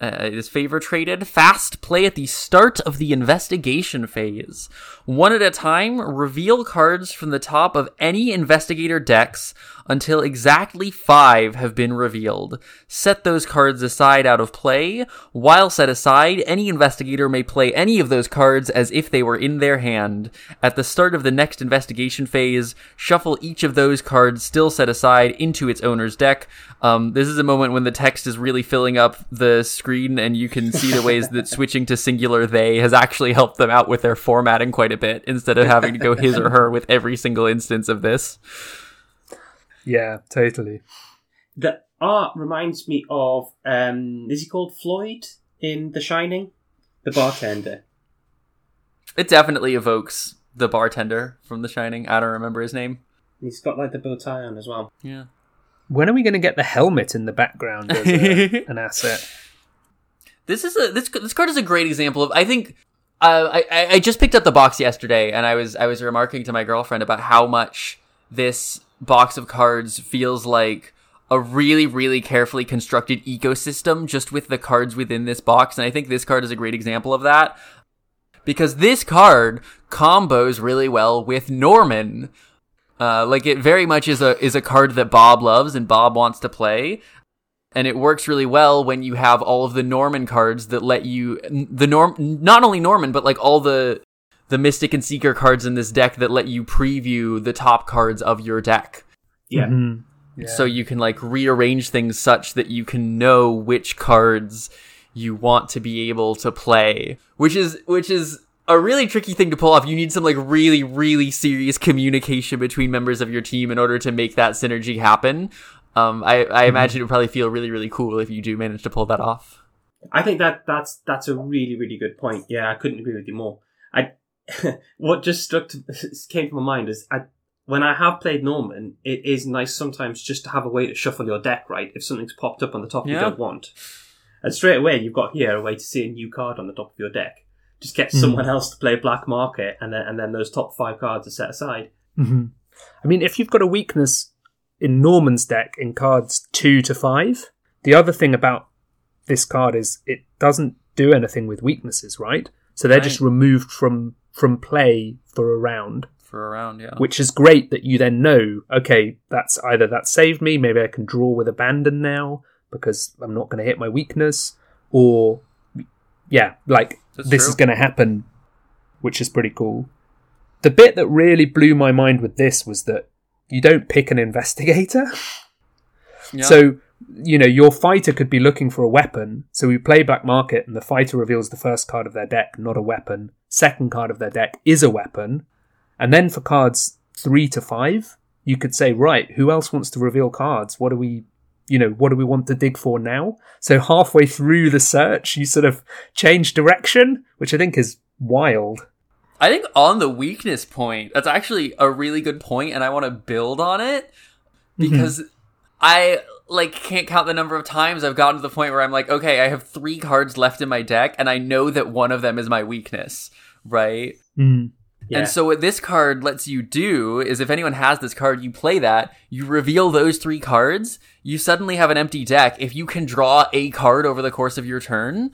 Uh, it is favor traded. Fast play at the start of the investigation phase. One at a time, reveal cards from the top of any investigator decks until exactly five have been revealed. Set those cards aside out of play. While set aside, any investigator may play any of those cards as if they were in their hand. At the start of the next investigation phase, shuffle each of those cards still set aside into its owner's deck. Um, this is a moment when the text is really filling up the screen. And you can see the ways that switching to singular they has actually helped them out with their formatting quite a bit, instead of having to go his or her with every single instance of this. Yeah, totally. That art reminds me of, um, is he called Floyd in The Shining? The bartender. It definitely evokes the bartender from The Shining. I don't remember his name. He's got like the bow tie on as well. Yeah. When are we going to get the helmet in the background as a, an asset? This is a this this card is a great example of. I think uh, I I just picked up the box yesterday, and I was I was remarking to my girlfriend about how much this box of cards feels like a really really carefully constructed ecosystem, just with the cards within this box. And I think this card is a great example of that, because this card combos really well with Norman. Uh, like it very much is a is a card that Bob loves and Bob wants to play, and it works really well when you have all of the Norman cards that let you the norm not only Norman but like all the the Mystic and Seeker cards in this deck that let you preview the top cards of your deck. Yeah. Mm-hmm. Yeah. So you can like rearrange things such that you can know which cards you want to be able to play, which is which is. a really tricky thing to pull off. You need some like really, really serious communication between members of your team in order to make that synergy happen. Um, I, I imagine it would probably feel really, really cool if you do manage to pull that off. I think that that's that's a really, really good point. Yeah, I couldn't agree with you more. I what just struck to, came to my mind is I, when I have played Norman, it is nice sometimes just to have a way to shuffle your deck, right? If something's popped up on the top yeah. you don't want, and straight away you've got here a way to see a new card on the top of your deck. Just get someone mm-hmm. else to play Black Market, and then and then those top five cards are set aside. Mm-hmm. I mean, if you've got a weakness in Norman's deck in cards two to five, the other thing about this card is it doesn't do anything with weaknesses, right? So they're right. just removed from from play for a round. For a round, yeah. Which is great that you then know, okay, that's either that saved me, maybe I can draw with Abandon now because I'm not going to hit my weakness, or yeah, like... That's this true. Is going to happen, which is pretty cool. The bit that really blew my mind with this was that you don't pick an investigator. Yeah. So, you know, your fighter could be looking for a weapon. So we play Black Market and the fighter reveals the first card of their deck, not a weapon. Second card of their deck is a weapon. And then for cards three to five, you could say, right, who else wants to reveal cards? What do we... you know, what do we want to dig for now? So halfway through the search, you sort of change direction, which I think is wild. I think on the weakness point, that's actually a really good point, and I want to build on it because mm-hmm. I like can't count the number of times I've gotten to the point where I'm like, okay, I have three cards left in my deck, and I know that one of them is my weakness, right? Mm. Yeah. And so what this card lets you do is if anyone has this card, you play that, you reveal those three cards, you suddenly have an empty deck. If you can draw a card over the course of your turn,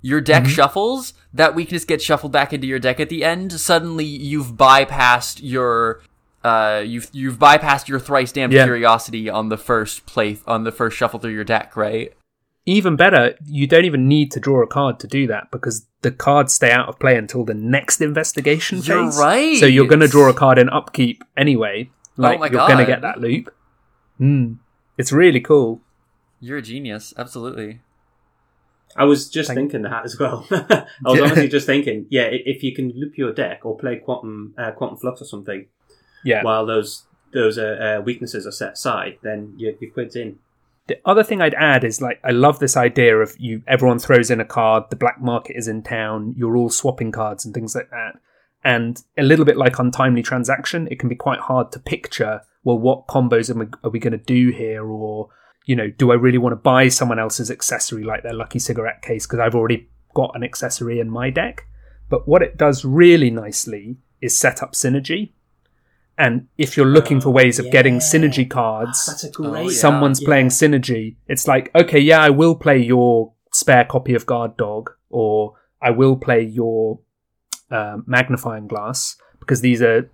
your deck mm-hmm. shuffles, that weakness gets shuffled back into your deck at the end. Suddenly you've bypassed your uh you've you've bypassed your thrice damned yeah. curiosity on the first play on the first shuffle through your deck, right? Even better, you don't even need to draw a card to do that because the cards stay out of play until the next investigation phase. You're right. So you're going to draw a card in upkeep anyway. Like, oh my God. You're going to get that loop. Mm. It's really cool. You're a genius. Absolutely. I was just Thank- thinking that as well. I was honestly just thinking, yeah, if you can loop your deck or play Quantum uh, Quantum Flux or something yeah. while those those uh, uh, weaknesses are set aside, then your you quid's in. The other thing I'd add is, like, I love this idea of you. Everyone throws in a card, the Black Market is in town, you're all swapping cards and things like that. And a little bit like Untimely Transaction, it can be quite hard to picture, well, what combos am I, are we going to do here? Or, you know, do I really want to buy someone else's accessory, like their Lucky Cigarette case, because I've already got an accessory in my deck? But what it does really nicely is set up synergy. And if you're looking oh, for ways of yeah. getting synergy cards, oh, that's a great, someone's yeah. playing synergy, it's like, okay, yeah, I will play your spare copy of Guard Dog, or I will play your uh, Magnifying Glass, because these are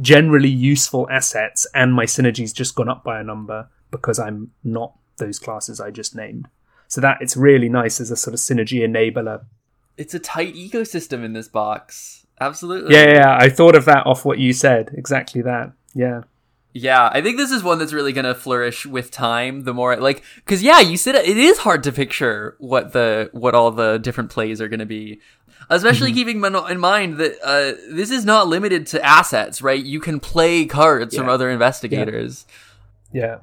generally useful assets, and my synergy's just gone up by a number because I'm not those classes I just named. So that it's really nice as a sort of synergy enabler. It's a tight ecosystem in this box. Absolutely. Yeah, yeah, I thought of that off what you said. Exactly that. Yeah. Yeah, I think this is one that's really going to flourish with time. The more, like, because yeah, you said it is hard to picture what the what all the different plays are going to be, especially keeping in mind that uh, this is not limited to assets, right? You can play cards yeah. from other investigators. Yeah. yeah.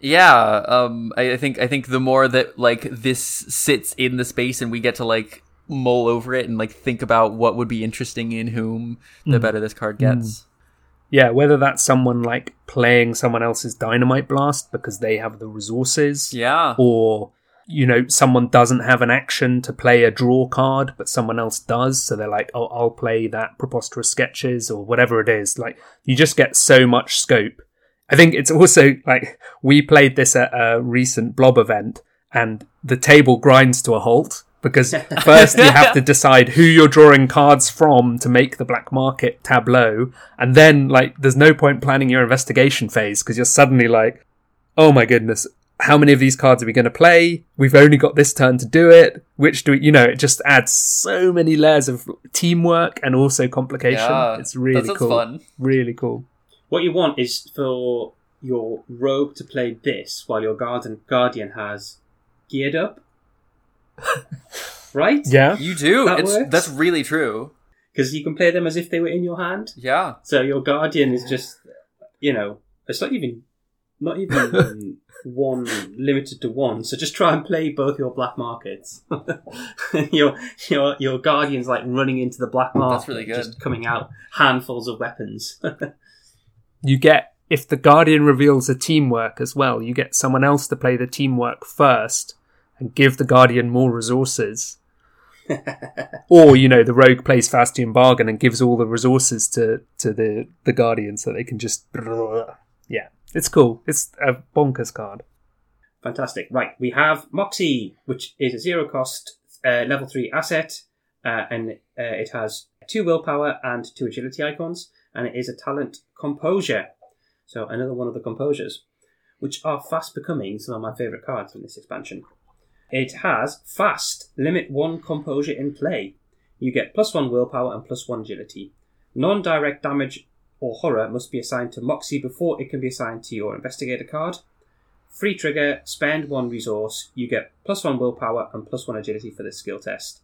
Yeah, um, I, I think I think the more that like this sits in the space and we get to like mull over it and like think about what would be interesting in whom, mm. the better this card gets. Mm. Yeah, whether that's someone like playing someone else's dynamite blast because they have the resources, yeah, or you know someone doesn't have an action to play a draw card but someone else does, so they're like, oh, I'll play that preposterous sketches or whatever it is. Like you just get so much scope. I think it's also like we played this at a recent Blob event and the table grinds to a halt because first you have to decide who you're drawing cards from to make the black market tableau. And then like there's no point planning your investigation phase because you're suddenly like, oh my goodness, how many of these cards are we going to play? We've only got this turn to do it. Which do we, you know, it just adds so many layers of teamwork and also complication. Yeah, it's really cool. Fun. Really cool. What you want is for your rogue to play this while your garden guardian has geared up. Right? Yeah. You do. That it's, that's really true. Because you can play them as if they were in your hand. Yeah. So your guardian is just, you know, it's not even not even um, one limited to one. So just try and play both your black markets. your your your guardian's like running into the black market. That's really good. Just coming out handfuls of weapons. You get, if the Guardian reveals a teamwork as well, you get someone else to play the teamwork first and give the Guardian more resources. Or, you know, the Rogue plays Faustian Bargain and gives all the resources to, to the, the Guardian so they can just... Yeah, it's cool. It's a bonkers card. Fantastic. Right, we have Moxie, which is a zero-cost uh, level three asset, uh, and uh, it has two willpower and two agility icons. And it is a talent composure. So another one of the composures, which are fast becoming some of my favourite cards in this expansion. It has fast, limit one composure in play. You get plus one willpower and plus one agility. Non-direct damage or horror must be assigned to Moxie before it can be assigned to your investigator card. Free trigger, spend one resource. You get plus one willpower and plus one agility for this skill test.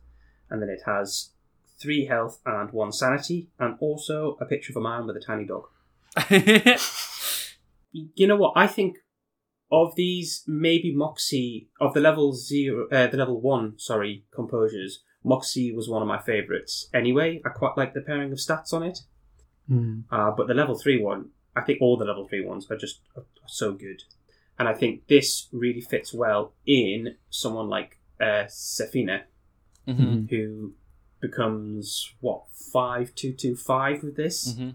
And then it has three health and one sanity, and also a picture of a man with a tiny dog. You know what? I think of these, maybe Moxie of the level zero, uh, the level one, sorry, composures. Moxie was one of my favourites. Anyway, I quite like the pairing of stats on it. Mm. Uh, but the level three one, I think all the level three ones are just are so good, and I think this really fits well in someone like uh, Safina, mm-hmm. who becomes what five two two five with this, mm-hmm.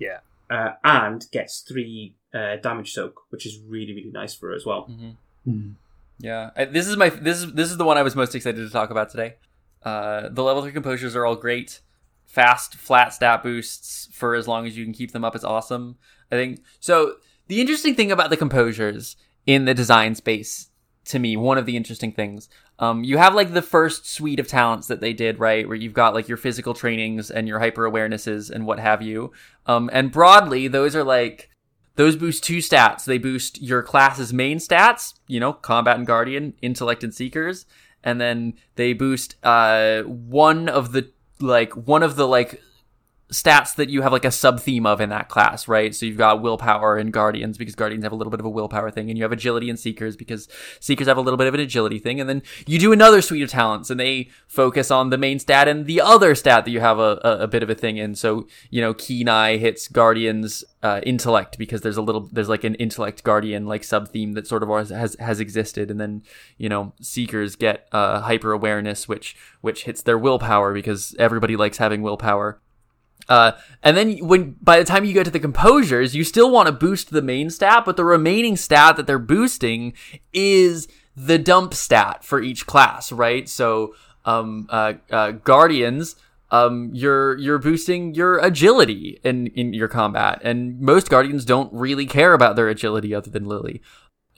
yeah, uh, and gets three uh, damage soak, which is really really nice for her as well. Mm-hmm. Mm-hmm. Yeah, I, this is my this is this is the one I was most excited to talk about today. Uh, the level three composures are all great, fast flat stat boosts for as long as you can keep them up is awesome. I think so. The interesting thing about the composures in the design space, to me, one of the interesting things, um, you have like the first suite of talents that they did, right? Where you've got like your physical trainings and your hyper awarenesses and what have you. Um, and broadly, those are like, those boost two stats. They boost your class's main stats, you know, combat and guardian, intellect and seekers. And then they boost, uh, one of the, like, one of the, like, stats that you have like a sub theme of in that class, right? So you've got willpower and guardians because guardians have a little bit of a willpower thing, and you have agility and seekers because seekers have a little bit of an agility thing. And then you do another suite of talents and they focus on the main stat and the other stat that you have a, a, a bit of a thing in. So, you know, keen eye hits guardians, uh, intellect because there's a little, there's like an intellect guardian, like sub theme that sort of has, has, has existed. And then, you know, seekers get uh hyper awareness, which, which hits their willpower because everybody likes having willpower. Uh, and then when, by the time you get to the composures, you still want to boost the main stat, but the remaining stat that they're boosting is the dump stat for each class, right? So, um, uh, uh, guardians, um, you're, you're boosting your agility in, in your combat. And most guardians don't really care about their agility other than Lily.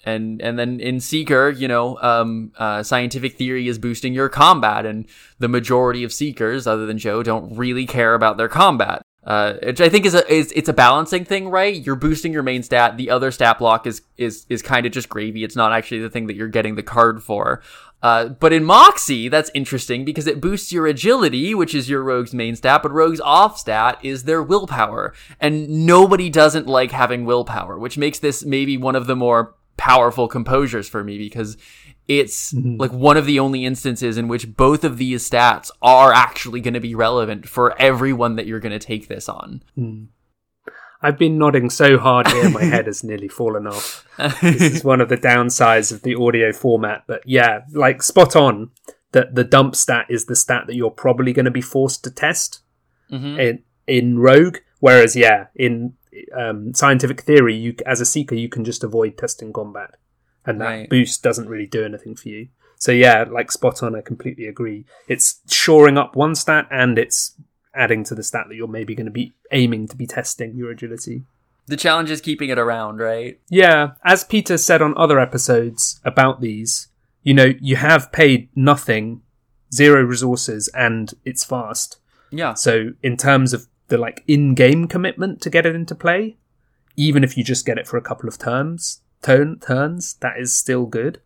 And, and then in Seeker, you know, um, uh, scientific theory is boosting your combat, and the majority of Seekers, other than Joe, don't really care about their combat. Uh, which I think is a, is, it's a balancing thing, right? You're boosting your main stat. The other stat block is, is, is kind of just gravy. It's not actually the thing that you're getting the card for. Uh, but in Moxie, that's interesting because it boosts your agility, which is your rogue's main stat, but rogue's off stat is their willpower. And nobody doesn't like having willpower, which makes this maybe one of the more powerful composures for me, because it's mm-hmm. like one of the only instances in which both of these stats are actually going to be relevant for everyone that you're going to take this on. Mm. I've been nodding so hard here, my head has nearly fallen off. This is one of the downsides of the audio format. But yeah, like spot on that the dump stat is the stat that you're probably going to be forced to test mm-hmm. in, in Rogue. Whereas, yeah, in um, scientific theory, you as a seeker, you can just avoid testing combat. And that right. boost doesn't really do anything for you. So yeah, like spot on, I completely agree. It's shoring up one stat and it's adding to the stat that you're maybe going to be aiming to be testing your agility. The challenge is keeping it around, right? Yeah. As Peter said on other episodes about these, you know, you have paid nothing, zero resources, and it's fast. Yeah. So in terms of the like in-game commitment to get it into play, even if you just get it for a couple of turns, Turn, turns, that is still good.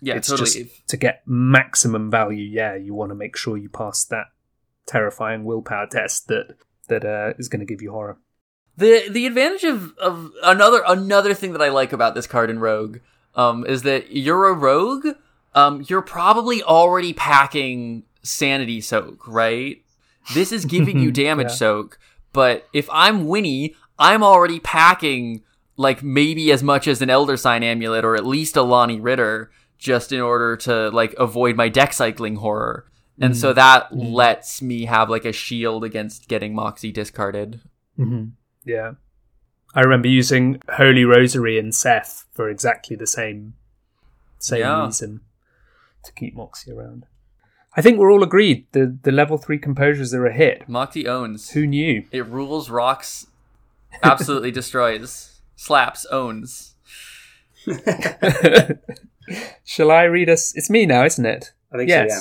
Yeah, it's totally. Just to get maximum value, yeah, you want to make sure you pass that terrifying willpower test that that uh, is going to give you horror. The the advantage of, of another another thing that I like about this card in Rogue um, is that you're a rogue. Um, you're probably already packing sanity soak, right? This is giving you damage yeah. soak, but if I'm Winnie, I'm already packing like maybe as much as an Elder Sign amulet or at least a Lonnie Ritter, just in order to like avoid my deck cycling horror. And mm. so that mm. lets me have like a shield against getting Moxie discarded. Mm-hmm. Yeah. I remember using Holy Rosary and Seth for exactly the same, same yeah. reason, to keep Moxie around. I think we're all agreed. The, the level three composures are a hit. Moxie owns. Who knew? It rules, rocks, absolutely destroys. Slaps, owns. Shall I read us? It's me now, isn't it? I think yes. so,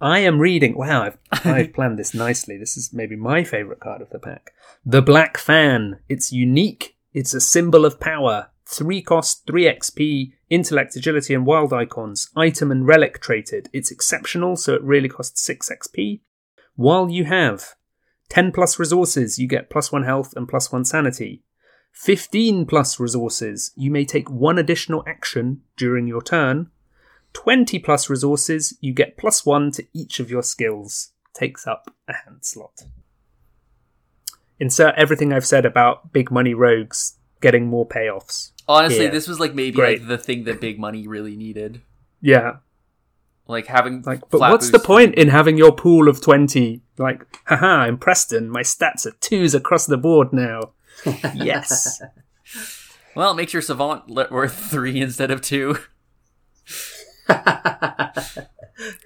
yeah. I am reading. Wow, I've, I've planned this nicely. This is maybe my favourite card of the pack. The Black Fan. It's unique. It's a symbol of power. Three cost, three X P, intellect, agility, and wild icons. Item and relic traded. It's exceptional, so it really costs six X P. While you have ten plus resources, you get plus one health and plus one sanity. fifteen plus resources, you may take one additional action during your turn. twenty plus resources, you get plus one to each of your skills. Takes up a hand slot. Insert everything I've said about big money rogues getting more payoffs. Honestly, here. This was like maybe like the thing that big money really needed. Yeah. Like having like, but what's the point in having your pool of twenty? Like, haha, I'm Preston. My stats are twos across the board now. Yes. Well, it makes your savant worth three instead of two.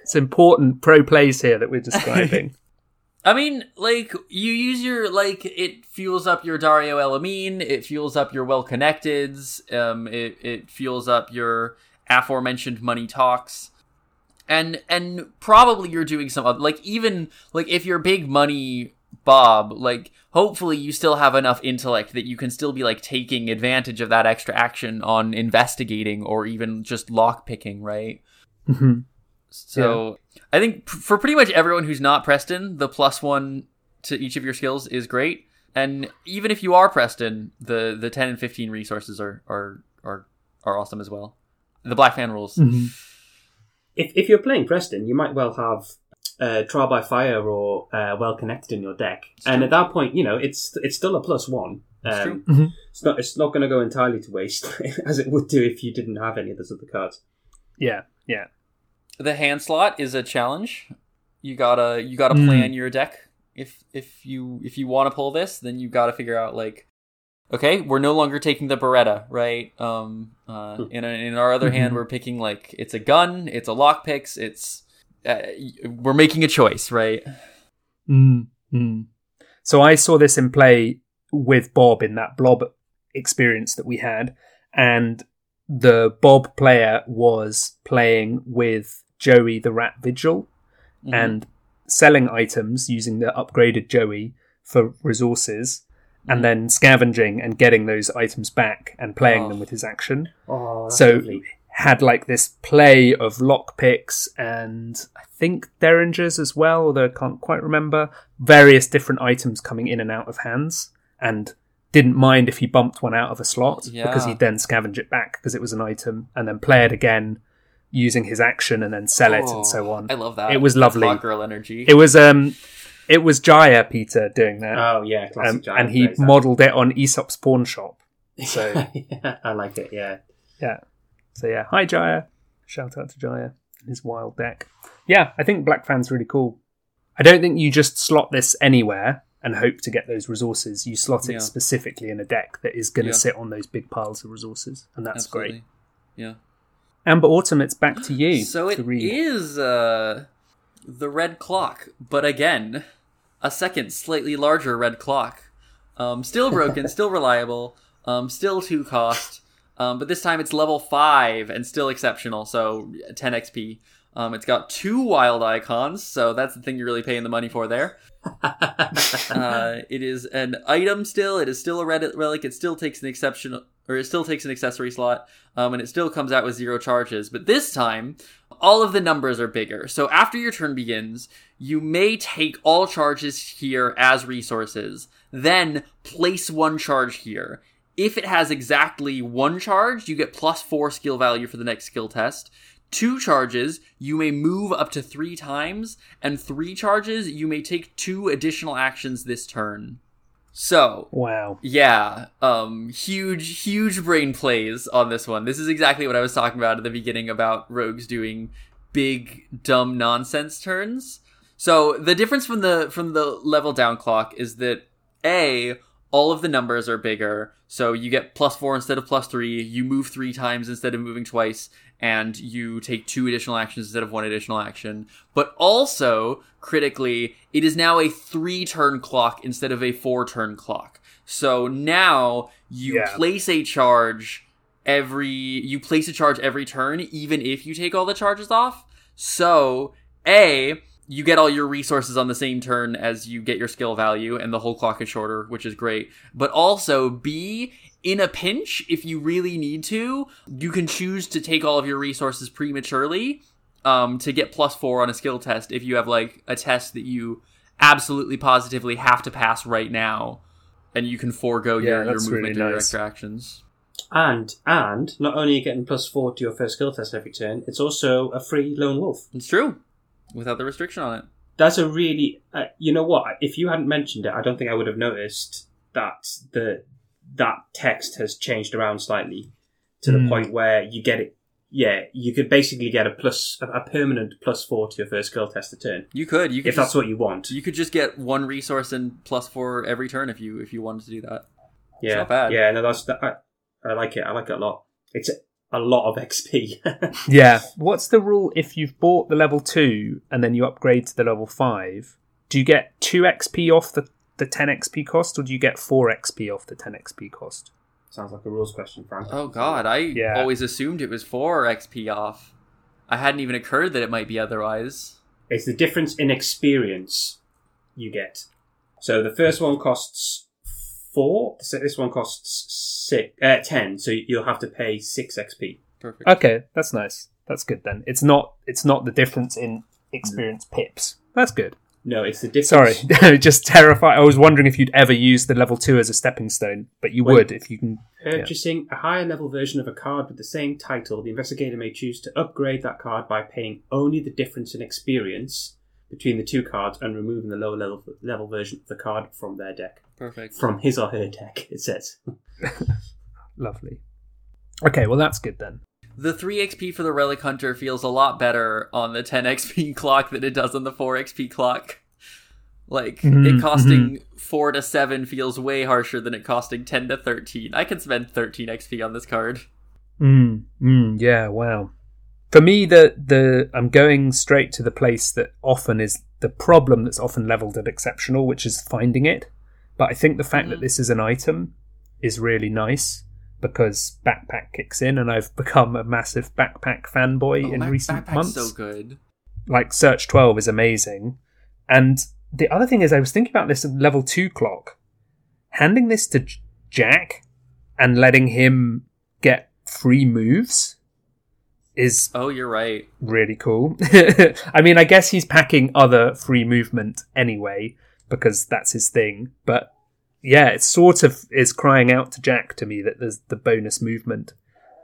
It's important pro plays here that we're describing. I mean, like, you use your, like, it fuels up your Dario El Amin, it fuels up your well-connecteds, um, it, it fuels up your aforementioned money talks, and and probably you're doing some other, like, even, like, if you're big money Bob, like, hopefully you still have enough intellect that you can still be like taking advantage of that extra action on investigating or even just lockpicking, right? Mm-hmm. So yeah. I think p- for pretty much everyone who's not Preston, the plus one to each of your skills is great. And even if you are Preston, the the ten and fifteen resources are are are, are awesome as well. The Black Fan rules. Mm-hmm. If if you're playing Preston, you might well have Uh, trial by fire or uh, well connected in your deck, and at that point, you know, it's it's still a plus one. Um, it's true. Mm-hmm. It's not it's not going to go entirely to waste as it would do if you didn't have any of those other cards. Yeah, yeah. The hand slot is a challenge. You gotta you gotta mm. plan your deck. If if you if you want to pull this, then you gotta figure out like, okay, we're no longer taking the Beretta, right? Um, uh, mm. in a, in our other mm-hmm. hand, we're picking like it's a gun, it's a lockpicks, it's Uh, we're making a choice, right? Mm, mm. So I saw this in play with Bob in that blob experience that we had, and the Bob player was playing with Joey the Rat Vigil mm-hmm. and selling items using the upgraded Joey for resources, and then scavenging and getting those items back and playing oh. them with his action. Oh, that's so lovely. Had like this play of lockpicks and I think derringers as well, although I can't quite remember, various different items coming in and out of hands, and didn't mind if he bumped one out of a slot, yeah. because he'd then scavenge it back because it was an item, and then play it again using his action and then sell oh, it and so on. I love that. It was lovely. Hot girl energy. It was um, it was Jaya Peter doing that. Oh yeah, um, Jaya, and he modelled it on Aesop's Pawn Shop. So yeah, I like it. Yeah, yeah. So yeah, hi Jaya. Shout out to Jaya and his wild deck. Yeah, I think Black Fan's really cool. I don't think you just slot this anywhere and hope to get those resources. You slot it yeah. specifically in a deck that is going to yeah. sit on those big piles of resources, and that's Absolutely. great. Yeah. Amber Autumn, it's back to you. So it is uh, the red clock, but again, a second slightly larger red clock. Um, still broken, still reliable, um, still two cost, um, but this time it's level five and still exceptional, so ten X P. Um, it's got two wild icons, so that's the thing you're really paying the money for there. uh, it is an item still. It is still a red relic. It still takes an exceptional, or it still takes an accessory slot, um, and it still comes out with zero charges. But this time, all of the numbers are bigger. So after your turn begins, you may take all charges here as resources. Then place one charge here. If it has exactly one charge, you get plus four skill value for the next skill test. Two charges, you may move up to three times, and three charges, you may take two additional actions this turn. So, wow, yeah, um, huge, huge brain plays on this one. This is exactly what I was talking about at the beginning about rogues doing big, dumb nonsense turns. So the difference from the from the level down clock is that A, all of the numbers are bigger, so you get plus four instead of plus three. You move three times instead of moving twice. And you take two additional actions instead of one additional action. But also, critically, it is now a three-turn clock instead of a four-turn clock. So now you yeah. place a charge every you place a charge every turn, even if you take all the charges off. So, A, you get all your resources on the same turn as you get your skill value, and the whole clock is shorter, which is great. But also, B, in a pinch, if you really need to, you can choose to take all of your resources prematurely um, to get plus four on a skill test if you have, like, a test that you absolutely positively have to pass right now, and you can forego yeah, your, your movement really and nice. your extra actions. And, and, not only are you getting plus four to your first skill test every turn, it's also a free lone wolf. It's true. Without the restriction on it. That's a really... Uh, you know what? If you hadn't mentioned it, I don't think I would have noticed that the... that text has changed around slightly to the mm. point where you get it. Yeah, you could basically get a plus, a permanent plus four to your first skill test a turn. You could, you could if just, that's what you want. You could just get one resource and plus four every turn if you if you wanted to do that. Yeah, it's not bad. Yeah, no, that's that, I, I like it. I like it a lot. It's a, a lot of X P. Yeah. What's the rule if you've bought the level two and then you upgrade to the level five? Do you get two X P off the? the ten X P cost, or do you get four X P off the ten X P cost? Sounds like a rules question, Frank. Oh god, I yeah. always assumed it was four X P off. I hadn't even occurred that it might be otherwise. It's the difference in experience you get. So the first one costs four, so this one costs six, uh, ten, so you'll have to pay six X P. Perfect. Okay, that's nice. That's good then. It's not, it's not the difference in experience pips. That's good. No, it's the difference. Sorry, just terrified. I was wondering if you'd ever use the level two as a stepping stone, but you Wait, would if you can. Purchasing yeah. a higher level version of a card with the same title, the investigator may choose to upgrade that card by paying only the difference in experience between the two cards and removing the lower level level version of the card from their deck. Perfect. From his or her deck, it says. Lovely. Okay, well that's good then. The three X P for the Relic Hunter feels a lot better on the ten X P clock than it does on the four X P clock. Like, mm-hmm. it costing mm-hmm. four to seven feels way harsher than it costing ten to thirteen. I can spend thirteen X P on this card. Mm, mm, yeah, wow. For me, the, the I'm going straight to the place that often is the problem that's often leveled at exceptional, which is finding it. But I think the fact mm-hmm. that this is an item is really nice, because backpack kicks in, and I've become a massive backpack fanboy oh, in recent months. So good. Like Search twelve is amazing. And the other thing is, I was thinking about this level two clock, handing this to Jack and letting him get free moves is oh, you're right. really cool. I mean, I guess he's packing other free movement anyway because that's his thing, but yeah, it sort of is crying out to Jack to me that there's the bonus movement.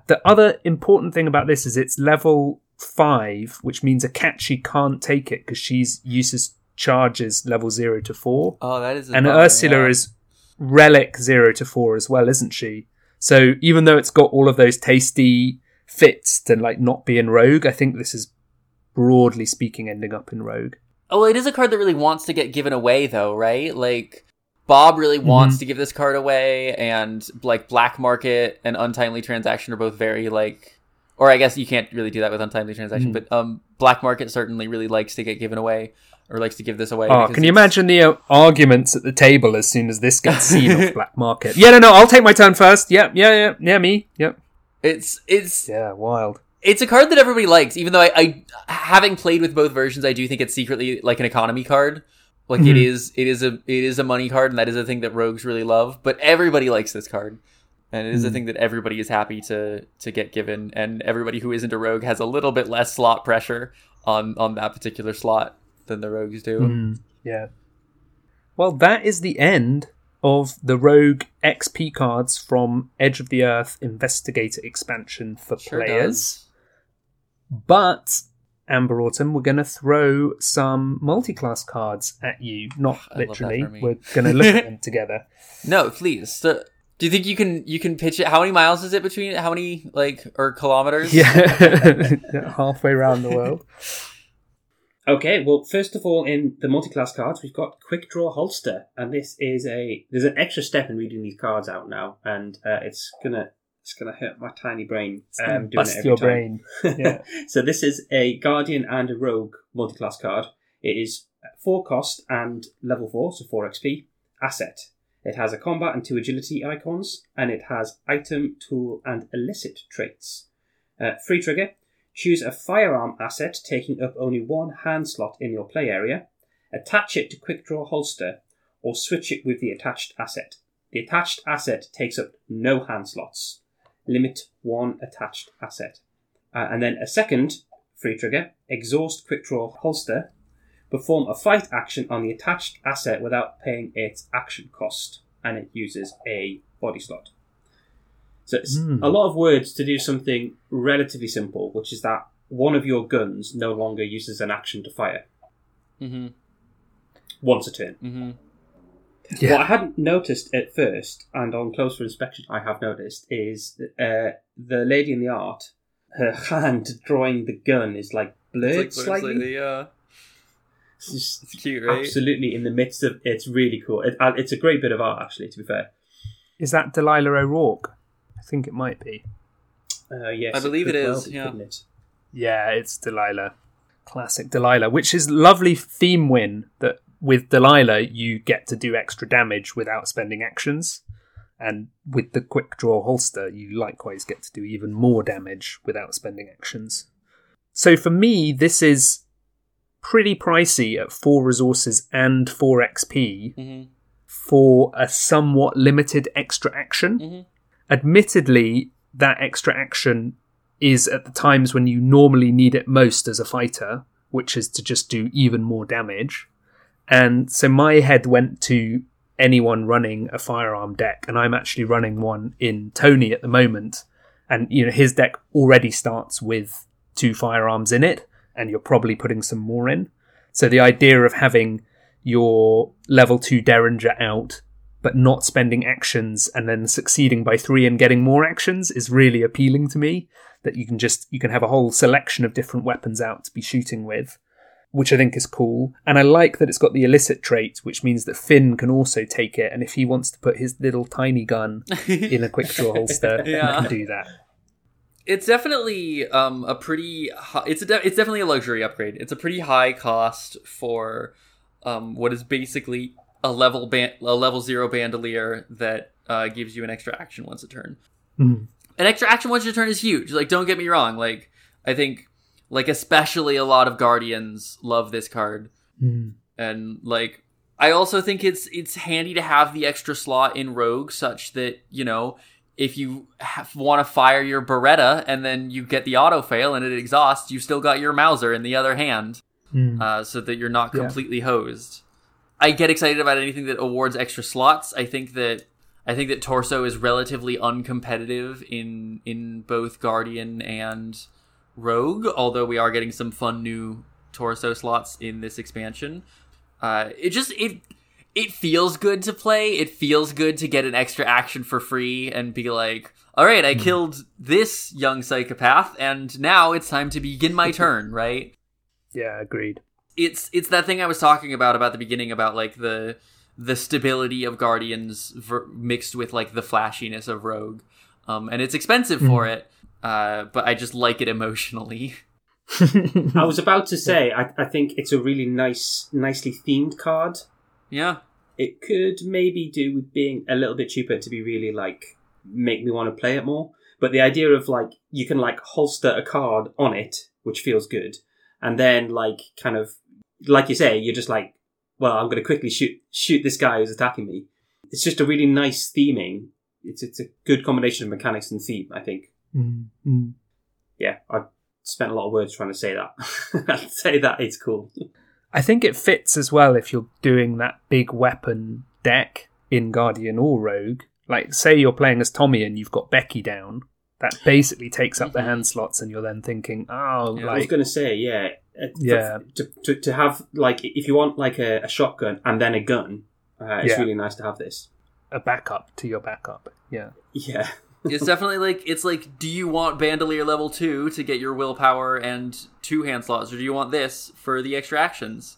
The other important thing about this is it's level five, which means Akachi can't take it because she's uses charges level zero to four. Oh, that is. And bummer, Ursula yeah. is relic zero to four as well, isn't she? So even though it's got all of those tasty fits to like not be in Rogue, I think this is broadly speaking ending up in Rogue. Oh, well, it is a card that really wants to get given away, though, right? Like, Bob really wants mm-hmm. to give this card away, and, like, Black Market and Untimely Transaction are both very, like... Or I guess you can't really do that with Untimely Transaction, mm-hmm. but um, Black Market certainly really likes to get given away, or likes to give this away. Oh, can you it's... imagine the uh, arguments at the table as soon as this gets seen off Black Market? Yeah, no, no, I'll take my turn first. Yep, yeah, yeah, yeah, me, yep. It's, it's... Yeah, wild. It's a card that everybody likes, even though I, I, having played with both versions, I do think it's secretly like an economy card. Like mm-hmm. it is, it is a, it is a money card, and that is a thing that rogues really love. But everybody likes this card, and it is mm-hmm. a thing that everybody is happy to to get given. And everybody who isn't a rogue has a little bit less slot pressure on on that particular slot than the rogues do. Mm. Yeah. Well, that is the end of the Rogue X P cards from Edge of the Earth Investigator Expansion for sure players. Does. But, Amber Autumn, we're going to throw some multi-class cards at you. Not I literally. We're going to look at them together. No, please. So, do you think you can you can pitch it? How many miles is it between? How many, like, or kilometers? Yeah. Halfway around the world. Okay, well, first of all, in the multi-class cards, we've got Quick Draw Holster. And this is a... There's an extra step in reading these cards out now. And uh, it's going to... It's going to hurt my tiny brain. It's um, doing bust it every your time. Brain. Yeah. So this is a Guardian and a Rogue multi-class card. It is four cost and level four, so four X P. Asset. It has a combat and two agility icons, and it has item, tool, and illicit traits. Uh, free trigger. Choose a firearm asset, taking up only one hand slot in your play area. Attach it to Quick Draw Holster, or switch it with the attached asset. The attached asset takes up no hand slots. Limit one attached asset. Uh, and then a second free trigger, exhaust Quick Draw Holster. Perform a fight action on the attached asset without paying its action cost. And it uses a body slot. So it's mm. a lot of words to do something relatively simple, which is that one of your guns no longer uses an action to fire. Mm-hmm. Once a turn. Mm-hmm. Yeah. What I hadn't noticed at first, and on closer inspection I have noticed, is uh, the lady in the art, her hand drawing the gun is like blurred, like blurred slightly. slightly yeah. It's just it's cute, right? Absolutely in the midst of... It's really cool. It, it's a great bit of art, actually, to be fair. Is that Delilah O'Rourke? I think it might be. Uh, yes, I believe it, it is, well, yeah. It? Yeah, it's Delilah. Classic Delilah, which is lovely theme win that... With Delilah, you get to do extra damage without spending actions. And with the Quick Draw Holster, you likewise get to do even more damage without spending actions. So for me, this is pretty pricey at four resources and four X P mm-hmm. for a somewhat limited extra action. Mm-hmm. Admittedly, that extra action is at the times when you normally need it most as a fighter, which is to just do even more damage. And so my head went to anyone running a firearm deck, and I'm actually running one in Tony at the moment. And, you know, his deck already starts with two firearms in it, and you're probably putting some more in. So the idea of having your level two Derringer out, but not spending actions and then succeeding by three and getting more actions is really appealing to me, that you can just, you can have a whole selection of different weapons out to be shooting with, which I think is cool. And I like that it's got the illicit trait, which means that Finn can also take it. And if he wants to put his little tiny gun in a Quick Draw Holster, yeah. he can do that. It's definitely um, a pretty... High, it's, a de- it's definitely a luxury upgrade. It's a pretty high cost for um, what is basically a level ban- a level zero bandolier that uh, gives you an extra action once a turn. Mm. An extra action once a turn is huge. Like, don't get me wrong. Like, I think... Like, especially a lot of Guardians love this card. Mm. And, like, I also think it's it's handy to have the extra slot in Rogue such that, you know, if you want to fire your Beretta and then you get the auto-fail and it exhausts, you still got your Mauser in the other hand. Mm. Uh, so that you're not completely yeah. hosed. I get excited about anything that awards extra slots. I think that I think that Torso is relatively uncompetitive in in both Guardian and Rogue, although we are getting some fun new Torso slots in this expansion. Uh, it just it it feels good to play. It feels good to get an extra action for free and be like, all right, I killed this young psychopath, and now it's time to begin my turn, right? Yeah, agreed. It's it's that thing I was talking about about the beginning about like the the stability of Guardians ver- mixed with like the flashiness of Rogue, um, and it's expensive for it, uh, but I just like it emotionally. I was about to say, I, I think it's a really nice, nicely themed card. Yeah, it could maybe do with being a little bit cheaper to be really like make me want to play it more. But the idea of like you can like holster a card on it, which feels good. And then, like, kind of, like you say, you're just like, well, I'm going to quickly shoot shoot this guy who's attacking me. It's just a really nice theming. It's it's a good combination of mechanics and theme, I think. Mm-hmm. Yeah, I've spent a lot of words trying to say that. I'd say that it's cool. I think it fits as well if you're doing that big weapon deck in Guardian or Rogue. Like, say you're playing as Tommy and you've got Becky down. That basically takes up the hand slots, and you're then thinking, "Oh, yeah, like I was going to say, yeah, yeah." To, to to have like, if you want like a, a shotgun and then a gun, uh, it's yeah. really nice to have this a backup to your backup. Yeah, yeah. It's definitely like it's like, do you want Bandolier level two to get your willpower and two hand slots, or do you want this for the extra actions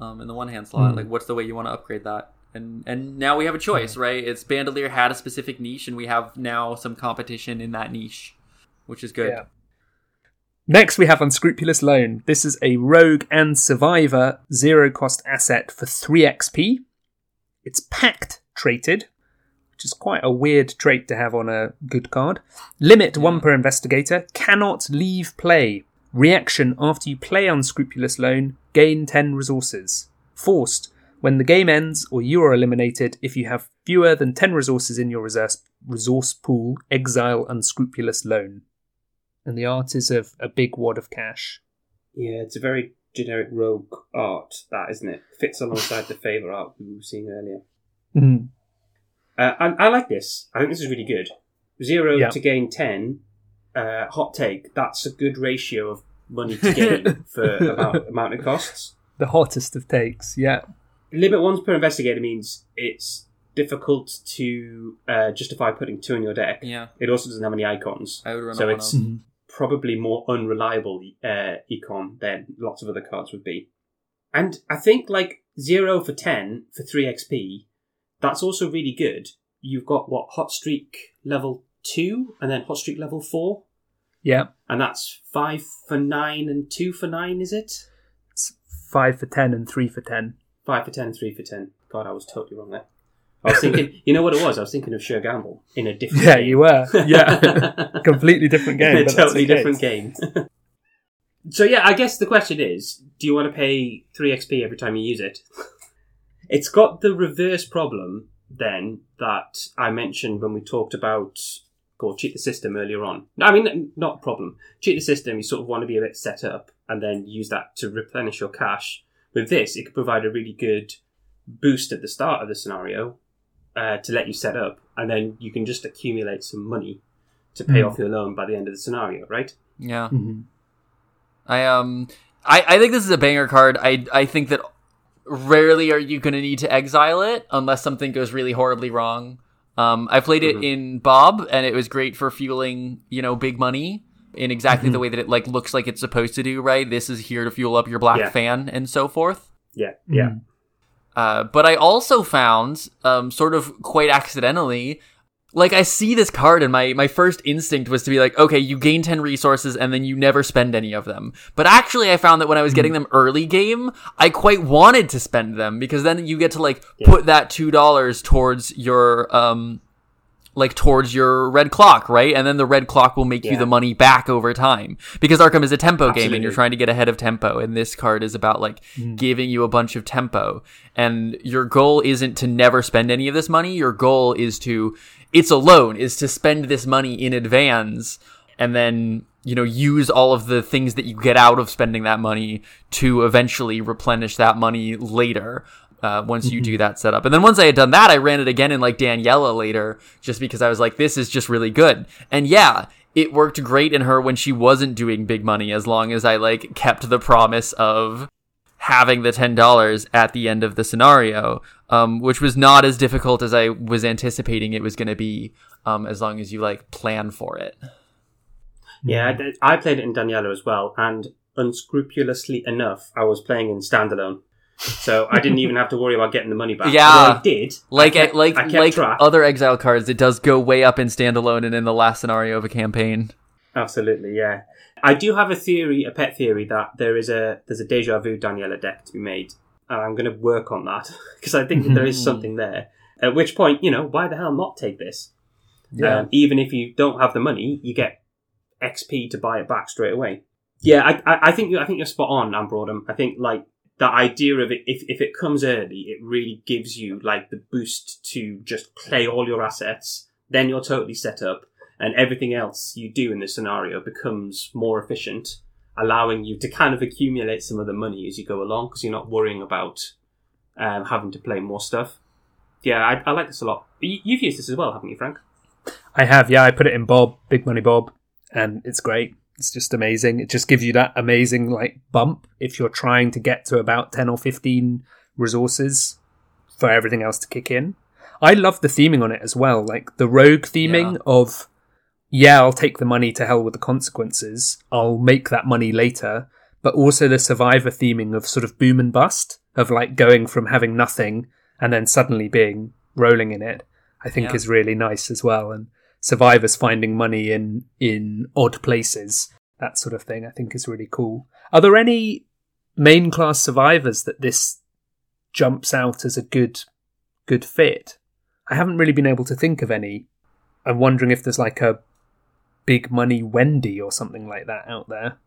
um, in the one hand slot? Mm. Like, what's the way you want to upgrade that? And and now we have a choice, right? It's Bandolier had a specific niche, and we have now some competition in that niche, which is good. Yeah. Next, we have Unscrupulous Loan. This is a rogue and survivor zero-cost asset for three X P. It's pact-traded, which is quite a weird trait to have on a good card. Limit one per investigator. Cannot leave play. Reaction after you play Unscrupulous Loan. Gain ten resources. Forced. When the game ends or you are eliminated, if you have fewer than ten resources in your resource, resource pool, exile Unscrupulous Loan. And the art is of a big wad of cash. Yeah, it's a very generic rogue art, that, isn't it? Fits alongside the favour art we were seeing earlier. Mm-hmm. Uh, I, I like this. I think this is really good. Zero yeah. to gain ten, uh, hot take, that's a good ratio of money to gain for amount, amount it costs. The hottest of takes, yeah. Limit ones per investigator means it's difficult to uh, justify putting two in your deck. Yeah. It also doesn't have any icons. I would run so it's on. probably more unreliable uh, econ than lots of other cards would be. And I think like zero for ten for three X P, that's also really good. You've got, what, Hot Streak level two and then Hot Streak level four? Yeah. And that's five for nine and two for nine, is it? It's five for ten and three for ten. Five for ten, three for ten. God, I was totally wrong there. I was thinking, you know what it was? I was thinking of Sure Gamble in a different yeah, game. Yeah, you were. Yeah. Completely different game. In a but totally different game. So yeah, I guess the question is, do you want to pay three X P every time you use it? It's got the reverse problem, then, that I mentioned when we talked about or cheat the system earlier on. I mean, not problem. Cheat the system, you sort of want to be a bit set up and then use that to replenish your cash. With this, it could provide a really good boost at the start of the scenario uh, to let you set up, and then you can just accumulate some money to pay mm. off your loan by the end of the scenario, right? Yeah. Mm-hmm. I um, I, I think this is a banger card. I I think that rarely are you going to need to exile it unless something goes really horribly wrong. Um, I played it mm-hmm. in Bob, and it was great for fueling, you know, big money. In exactly mm-hmm. the way that it like looks like it's supposed to do, right? This is here to fuel up your black yeah. fan and so forth. Yeah, yeah. Uh, but I also found, um, sort of quite accidentally, like I see this card and my, my first instinct was to be like, okay, you gain ten resources and then you never spend any of them. But actually I found that when I was getting mm-hmm. them early game, I quite wanted to spend them because then you get to like yeah. put that two dollars towards your... um. like towards your red clock, right? And then the red clock will make yeah. you the money back over time because Arkham is a tempo Absolutely. game and you're trying to get ahead of tempo. And this card is about like mm. giving you a bunch of tempo, and your goal isn't to never spend any of this money. Your goal is to, it's a loan, is to spend this money in advance and then, you know, use all of the things that you get out of spending that money to eventually replenish that money later. uh, once you do that setup. And then once I had done that, I ran it again in like Daniela later, just because I was like, this is just really good. And yeah, it worked great in her when she wasn't doing big money, as long as I like kept the promise of having the ten dollars at the end of the scenario, um, which was not as difficult as I was anticipating it was going to be, um, as long as you like plan for it. Yeah, I played it in Daniela as well, and unscrupulously enough, I was playing in standalone, so I didn't even have to worry about getting the money back. Yeah, although I did. Like I kept, like I like track. Other Exile cards, it does go way up in standalone and in the last scenario of a campaign. Absolutely, yeah. I do have a theory, a pet theory, that there is a there's a deja vu Daniela deck to be made, and I'm going to work on that because I think that there is something there. At which point, you know, why the hell not take this? Yeah. Um, even if you don't have the money, you get X P to buy it back straight away. Yeah, I, I, I think you I think you're spot on, Ambrodom. I think like that idea of it, if if it comes early, it really gives you like the boost to just play all your assets. Then you're totally set up, and everything else you do in this scenario becomes more efficient, allowing you to kind of accumulate some of the money as you go along because you're not worrying about um, having to play more stuff. Yeah, I, I like this a lot. You've used this as well, haven't you, Frank? I have. Yeah, I put it in Bob, Big Money Bob, and it's great. It's just amazing. It just gives you that amazing like bump if you're trying to get to about ten or fifteen resources for everything else to kick in. I love the theming on it as well, like the rogue theming yeah. of, yeah, I'll take the money to hell with the consequences. I'll make that money later. But also the survivor theming of sort of boom and bust, of like going from having nothing and then suddenly being rolling in it, I think yeah. is really nice as well. And survivors finding money in in odd places, that sort of thing, I think is really cool. Are there any main class survivors that this jumps out as a good good fit? I haven't really been able to think of any. I'm wondering if there's like a big money Wendy or something like that out there.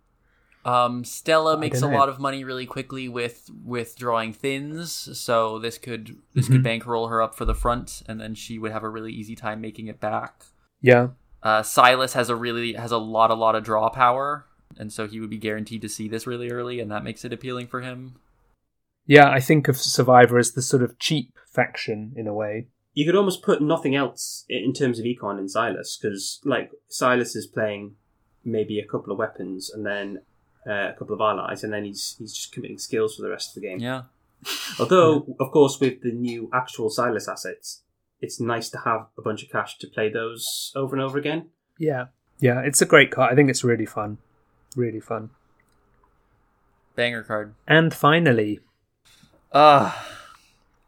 Um, Stella makes a lot of money really quickly with with drawing thins, so this could this mm-hmm. could bankroll her up for the front, and then she would have a really easy time making it back. Yeah. Uh, Silas has a really has a lot a lot of draw power, and so he would be guaranteed to see this really early, and that makes it appealing for him. Yeah, I think of Survivor as the sort of cheap faction in a way. You could almost put nothing else in terms of econ in Silas, because like Silas is playing maybe a couple of weapons and then uh, a couple of allies, and then he's he's just committing skills for the rest of the game. Yeah. Although, yeah. of course, with the new actual Silas assets, it's nice to have a bunch of cash to play those over and over again. Yeah. Yeah, it's a great card. I think it's really fun. Really fun. Banger card. And finally. Uh,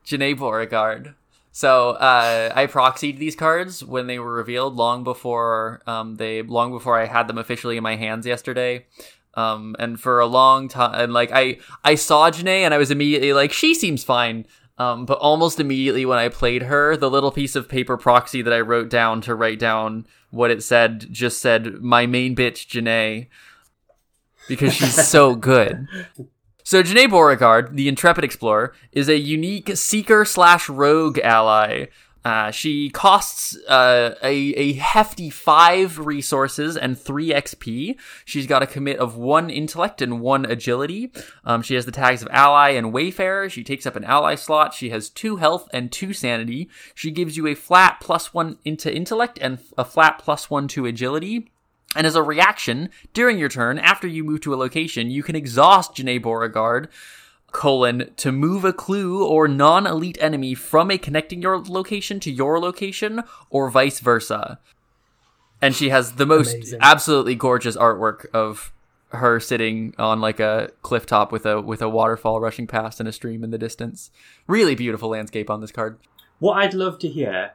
Jennae Beauregard. So uh, I proxied these cards when they were revealed long before um, they long before I had them officially in my hands yesterday. Um, and for a long time, and like I, I saw Jennae and I was immediately like, she seems fine. Um, but almost immediately when I played her, the little piece of paper proxy that I wrote down to write down what it said just said, my main bitch, Jennae, because she's so good. So Jennae Beauregard, the Intrepid Explorer, is a unique seeker slash rogue ally. Uh, she costs uh, a, a hefty five resources and three X P. She's got a commit of one intellect and one agility. Um, she has the tags of ally and wayfarer. She takes up an ally slot. She has two health and two sanity. She gives you a flat plus one into intellect and a flat plus one to agility. And as a reaction, during your turn, after you move to a location, you can exhaust Jennae Beauregard, colon, to move a clue or non-elite enemy from a connecting your location to your location, or vice versa. And she has the most Amazing. absolutely gorgeous artwork of her sitting on like a cliff top with a with a waterfall rushing past and a stream in the distance. Really beautiful landscape on this card. What I'd love to hear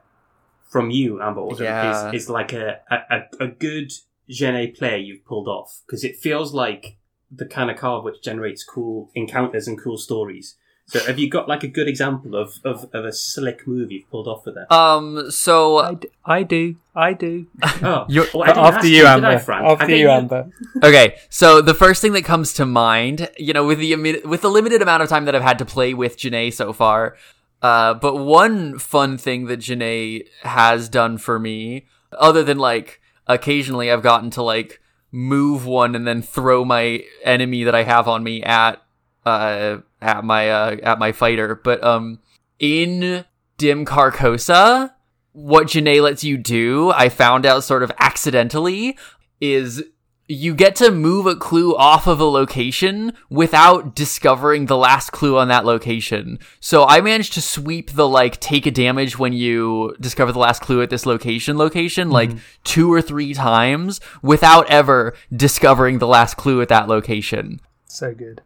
from you, Amber, yeah. is, is like a, a, a good Jennae play you've pulled off, because it feels like the kind of card which generates cool encounters and cool stories. So have you got like a good example of of, of a slick move you've pulled off with her? Um, so I, d- I do, I do. Oh, well, I after you, Amber. I, after you, Amber. Okay, so the first thing that comes to mind, you know, with the with the limited amount of time that I've had to play with Jennae so far, uh, but one fun thing that Jennae has done for me, other than like. Occasionally I've gotten to like move one and then throw my enemy that I have on me at uh, at my uh, at my fighter. But um, in Dim Carcosa, what Jennae lets you do, I found out sort of accidentally, is you get to move a clue off of a location without discovering the last clue on that location. So I managed to sweep the, like, take a damage when you discover the last clue at this location location, like, mm. two or three times without ever discovering the last clue at that location. So good.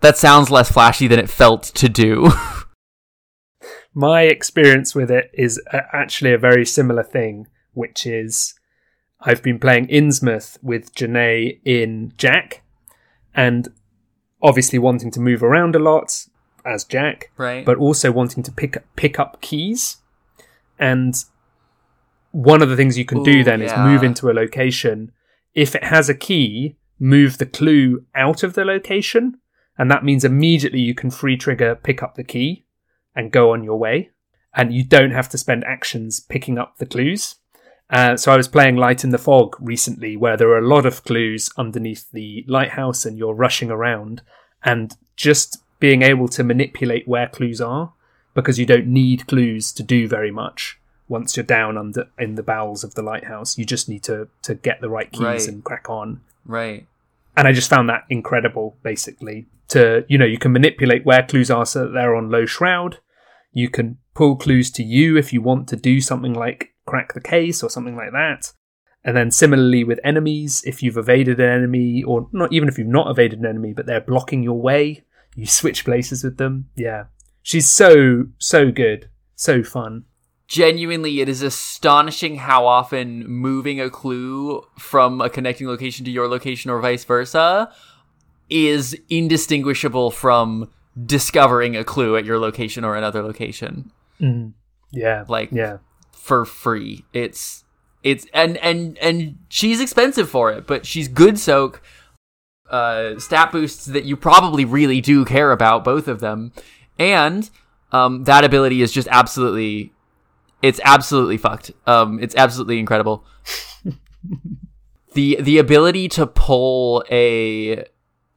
That sounds less flashy than it felt to do. My experience with it is actually a very similar thing, which is... I've been playing Innsmouth with Jennae in Jack, and obviously wanting to move around a lot as Jack, right. But also wanting to pick pick up keys. And one of the things you can Ooh, do then yeah. is move into a location. If it has a key, move the clue out of the location, and that means immediately you can free trigger pick up the key and go on your way, and you don't have to spend actions picking up the clues. Uh, so I was playing Light in the Fog recently, where there are a lot of clues underneath the lighthouse and you're rushing around, and just being able to manipulate where clues are, because you don't need clues to do very much once you're down under in the bowels of the lighthouse. You just need to, to get the right keys right. and crack on. Right. And I just found that incredible, basically. To, you know, you can manipulate where clues are so that they're on low shroud. You can pull clues to you if you want to do something like crack the case or something like that. And then similarly with enemies, if you've evaded an enemy, or not even if you've not evaded an enemy, but they're blocking your way, you switch places with them. Yeah. She's so, so good. So fun. Genuinely, it is astonishing how often moving a clue from a connecting location to your location or vice versa is indistinguishable from discovering a clue at your location or another location. Mm. Yeah. Like, yeah. For free. It's it's and and and she's expensive for it, but she's good soak. Uh, stat boosts that you probably really do care about, both of them, and um, that ability is just absolutely, it's absolutely fucked. Um, it's absolutely incredible. the the ability to pull a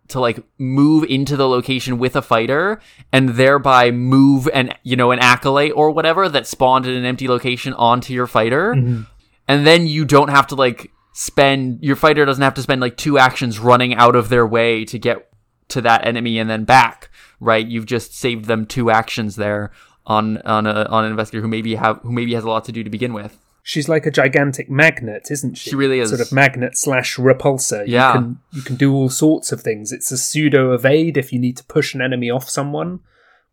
to like move into the location with a fighter and thereby move an, you know, an acolyte or whatever that spawned in an empty location onto your fighter. Mm-hmm. And then you don't have to like spend, your fighter doesn't have to spend like two actions running out of their way to get to that enemy and then back, right? You've just saved them two actions there on, on a, on an investigator who maybe have, who maybe has a lot to do to begin with. She's like a gigantic magnet, isn't she? She really is. Sort of magnet slash repulsor. Yeah. You can, you can do all sorts of things. It's a pseudo evade if you need to push an enemy off someone,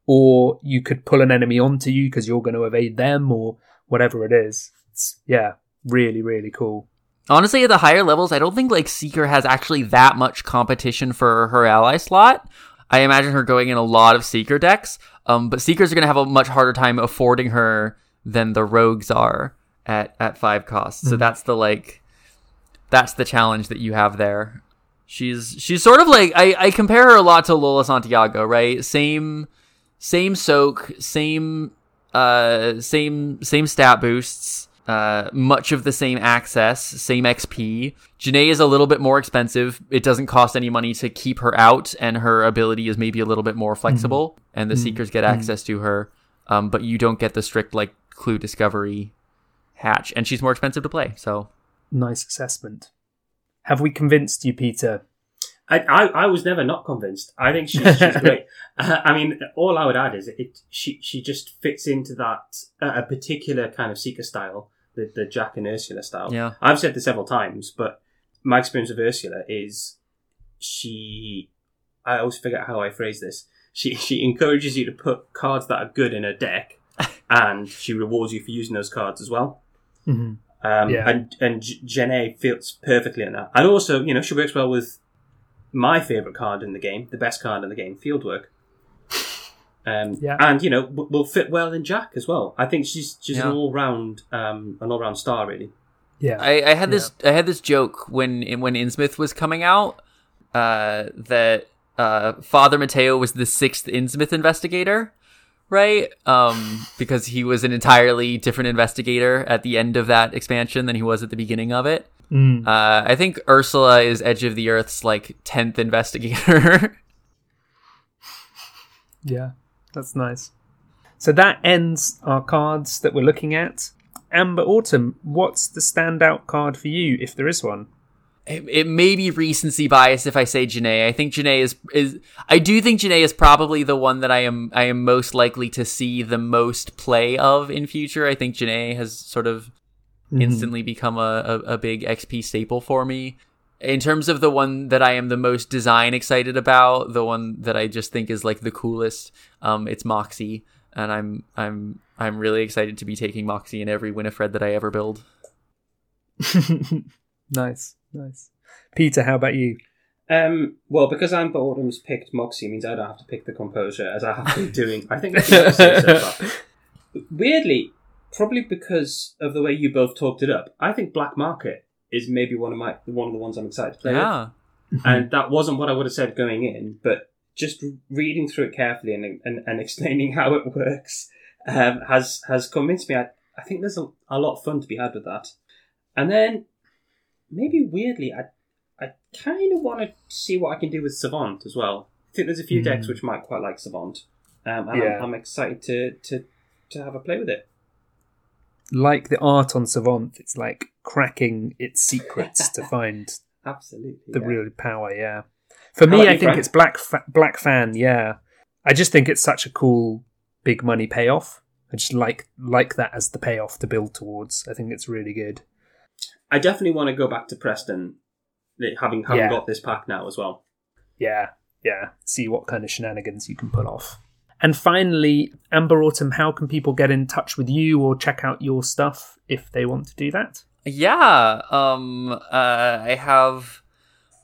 or you could pull an enemy onto you because you're going to evade them or whatever it is. It's, yeah, really, really cool. Honestly, at the higher levels, I don't think like Seeker has actually that much competition for her ally slot. I imagine her going in a lot of Seeker decks, um, but Seekers are going to have a much harder time affording her than the Rogues are. At, at five costs. So that's the like that's the challenge that you have there. She's she's sort of like I, I compare her a lot to Lola Santiago, right? Same same soak, same uh same same stat boosts, uh much of the same access, same X P. Jennae is a little bit more expensive. It doesn't cost any money to keep her out, and her ability is maybe a little bit more flexible, mm. and the mm. Seekers get mm. access to her. Um but you don't get the strict like clue discovery hatch, and she's more expensive to play. So nice assessment. Have we convinced you, Peter? I I, I was never not convinced. I think she's, she's great. Uh, I mean, all I would add is it. She she just fits into that uh, a particular kind of Seeker style, the the Jack and Ursula style. Yeah, I've said this several times, but my experience with Ursula is she. I always forget how I phrase this. She she encourages you to put cards that are good in her deck, and she rewards you for using those cards as well. Mm-hmm. Um, yeah. And and Jennae fits perfectly in that. And also, you know, she works well with my favourite card in the game, the best card in the game, Fieldwork. Um, yeah. And, you know, w- will fit well in Jack as well. I think she's just yeah. an all-round um, an all-round star, really. Yeah. I, I had this yeah. I had this joke when when Innsmouth was coming out uh, that uh, Father Mateo was the sixth Innsmouth investigator. Right, um, because he was an entirely different investigator at the end of that expansion than he was at the beginning of it. Mm. Uh, I think Ursula is Edge of the Earth's like tenth investigator. Yeah, that's nice. So that ends our cards that we're looking at. Amber Autumn, what's the standout card for you, if there is one? It, it may be recency bias if I say Jennae. I think Jennae is, is... I do think Jennae is probably the one that I am I am most likely to see the most play of in future. I think Jennae has sort of mm. instantly become a, a, a big X P staple for me. In terms of the one that I am the most design excited about, the one that I just think is like the coolest, um, it's Moxie. And I'm I'm I'm really excited to be taking Moxie in every Winifred that I ever build. Nice, nice. Peter, how about you? Um, well, because Amber Autumn's picked Moxie means I don't have to pick the composer, as I have been doing. I think that's what I'm so far. Weirdly, probably because of the way you both talked it up, I think Black Market is maybe one of my one of the ones I'm excited to play. Yeah, with. And that wasn't what I would have said going in, but. Just reading through it carefully and and, and explaining how it works um, has has convinced me. I, I think there's a, a lot of fun to be had with that. And then, maybe weirdly, I I kind of want to see what I can do with Savant as well. I think there's a few mm. decks which might quite like Savant. Um, and yeah. I'm, I'm excited to, to, to have a play with it. Like the art on Savant, it's like cracking its secrets to find absolutely the yeah. real power, yeah. For me, I think friend? it's Black Fa- Black Fan, yeah. I just think it's such a cool big money payoff. I just like like that as the payoff to build towards. I think it's really good. I definitely want to go back to Preston, having, having yeah. got this pack now as well. Yeah, yeah. See what kind of shenanigans you can pull off. And finally, Amber Autumn, how can people get in touch with you or check out your stuff if they want to do that? Yeah, um, uh, I have...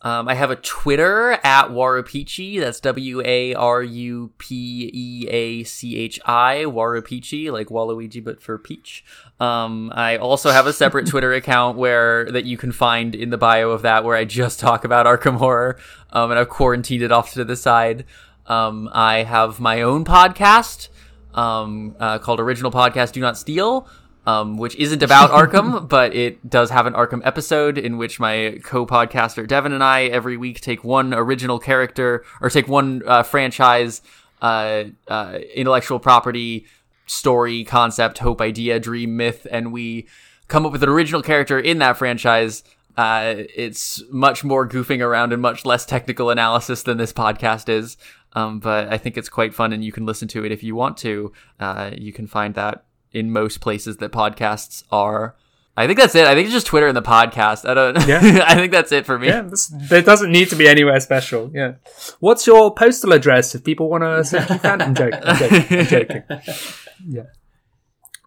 Um, I have a Twitter at Warupeechi. That's W A R U P E A C H I. Warupeechi, like Waluigi, but for peach. Um, I also have a separate Twitter account where that you can find in the bio of that, where I just talk about Arkham Horror. Um, and I've quarantined it off to the side. Um, I have my own podcast um, uh, called Original Podcast Do Not Steal. Um, which isn't about Arkham, but it does have an Arkham episode in which my co-podcaster Devin and I every week take one original character or take one uh, franchise, uh, uh, intellectual property, story, concept, hope, idea, dream, myth, and we come up with an original character in that franchise. Uh, it's much more goofing around and much less technical analysis than this podcast is, um, but I think it's quite fun and you can listen to it if you want to. Uh, you can find that in most places that podcasts are. I think that's it. I think it's just Twitter and the podcast. I don't. Yeah. I think that's it for me. Yeah, this, there doesn't need to be anywhere special. Yeah. What's your postal address if people want to send you fan? I'm joking. I'm joking. I'm joking. Yeah.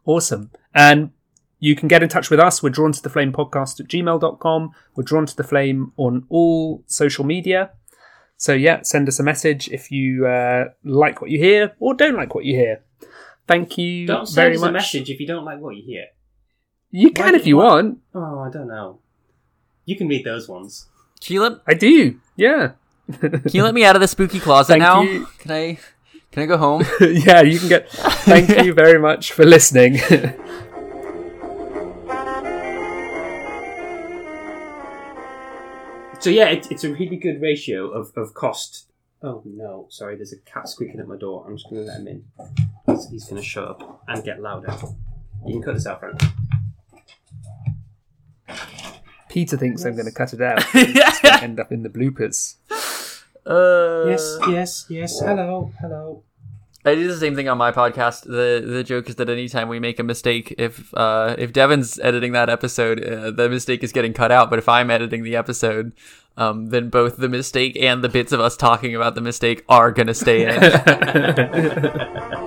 Awesome. And you can get in touch with us. We're Drawn to the Flame podcast at gmail dot com. We're Drawn to the Flame on all social media. So yeah, send us a message if you uh, like what you hear or don't like what you hear. Thank you don't very much. Don't send us a message if you don't like what you hear. You can if you want. Oh, I don't know. You can read those ones. Can you let... I do, yeah. Can you let me out of the spooky closet Thank now? You. Can I Can I go home? Yeah, you can get... Thank you very much for listening. So yeah, it, it's a really good ratio of, of cost. Oh no, sorry, there's a cat squeaking at my door. I'm just going to let him in. He's, he's going to shut up and get louder. You can cut this out, Frank. Peter thinks yes. I'm going to cut it out. It's going to end up in the bloopers. Uh, yes, yes, yes. Hello, hello. I do the same thing on my podcast. The the joke is that anytime we make a mistake, if uh, if Devin's editing that episode, uh, the mistake is getting cut out. But if I'm editing the episode, um, then both the mistake and the bits of us talking about the mistake are going to stay in.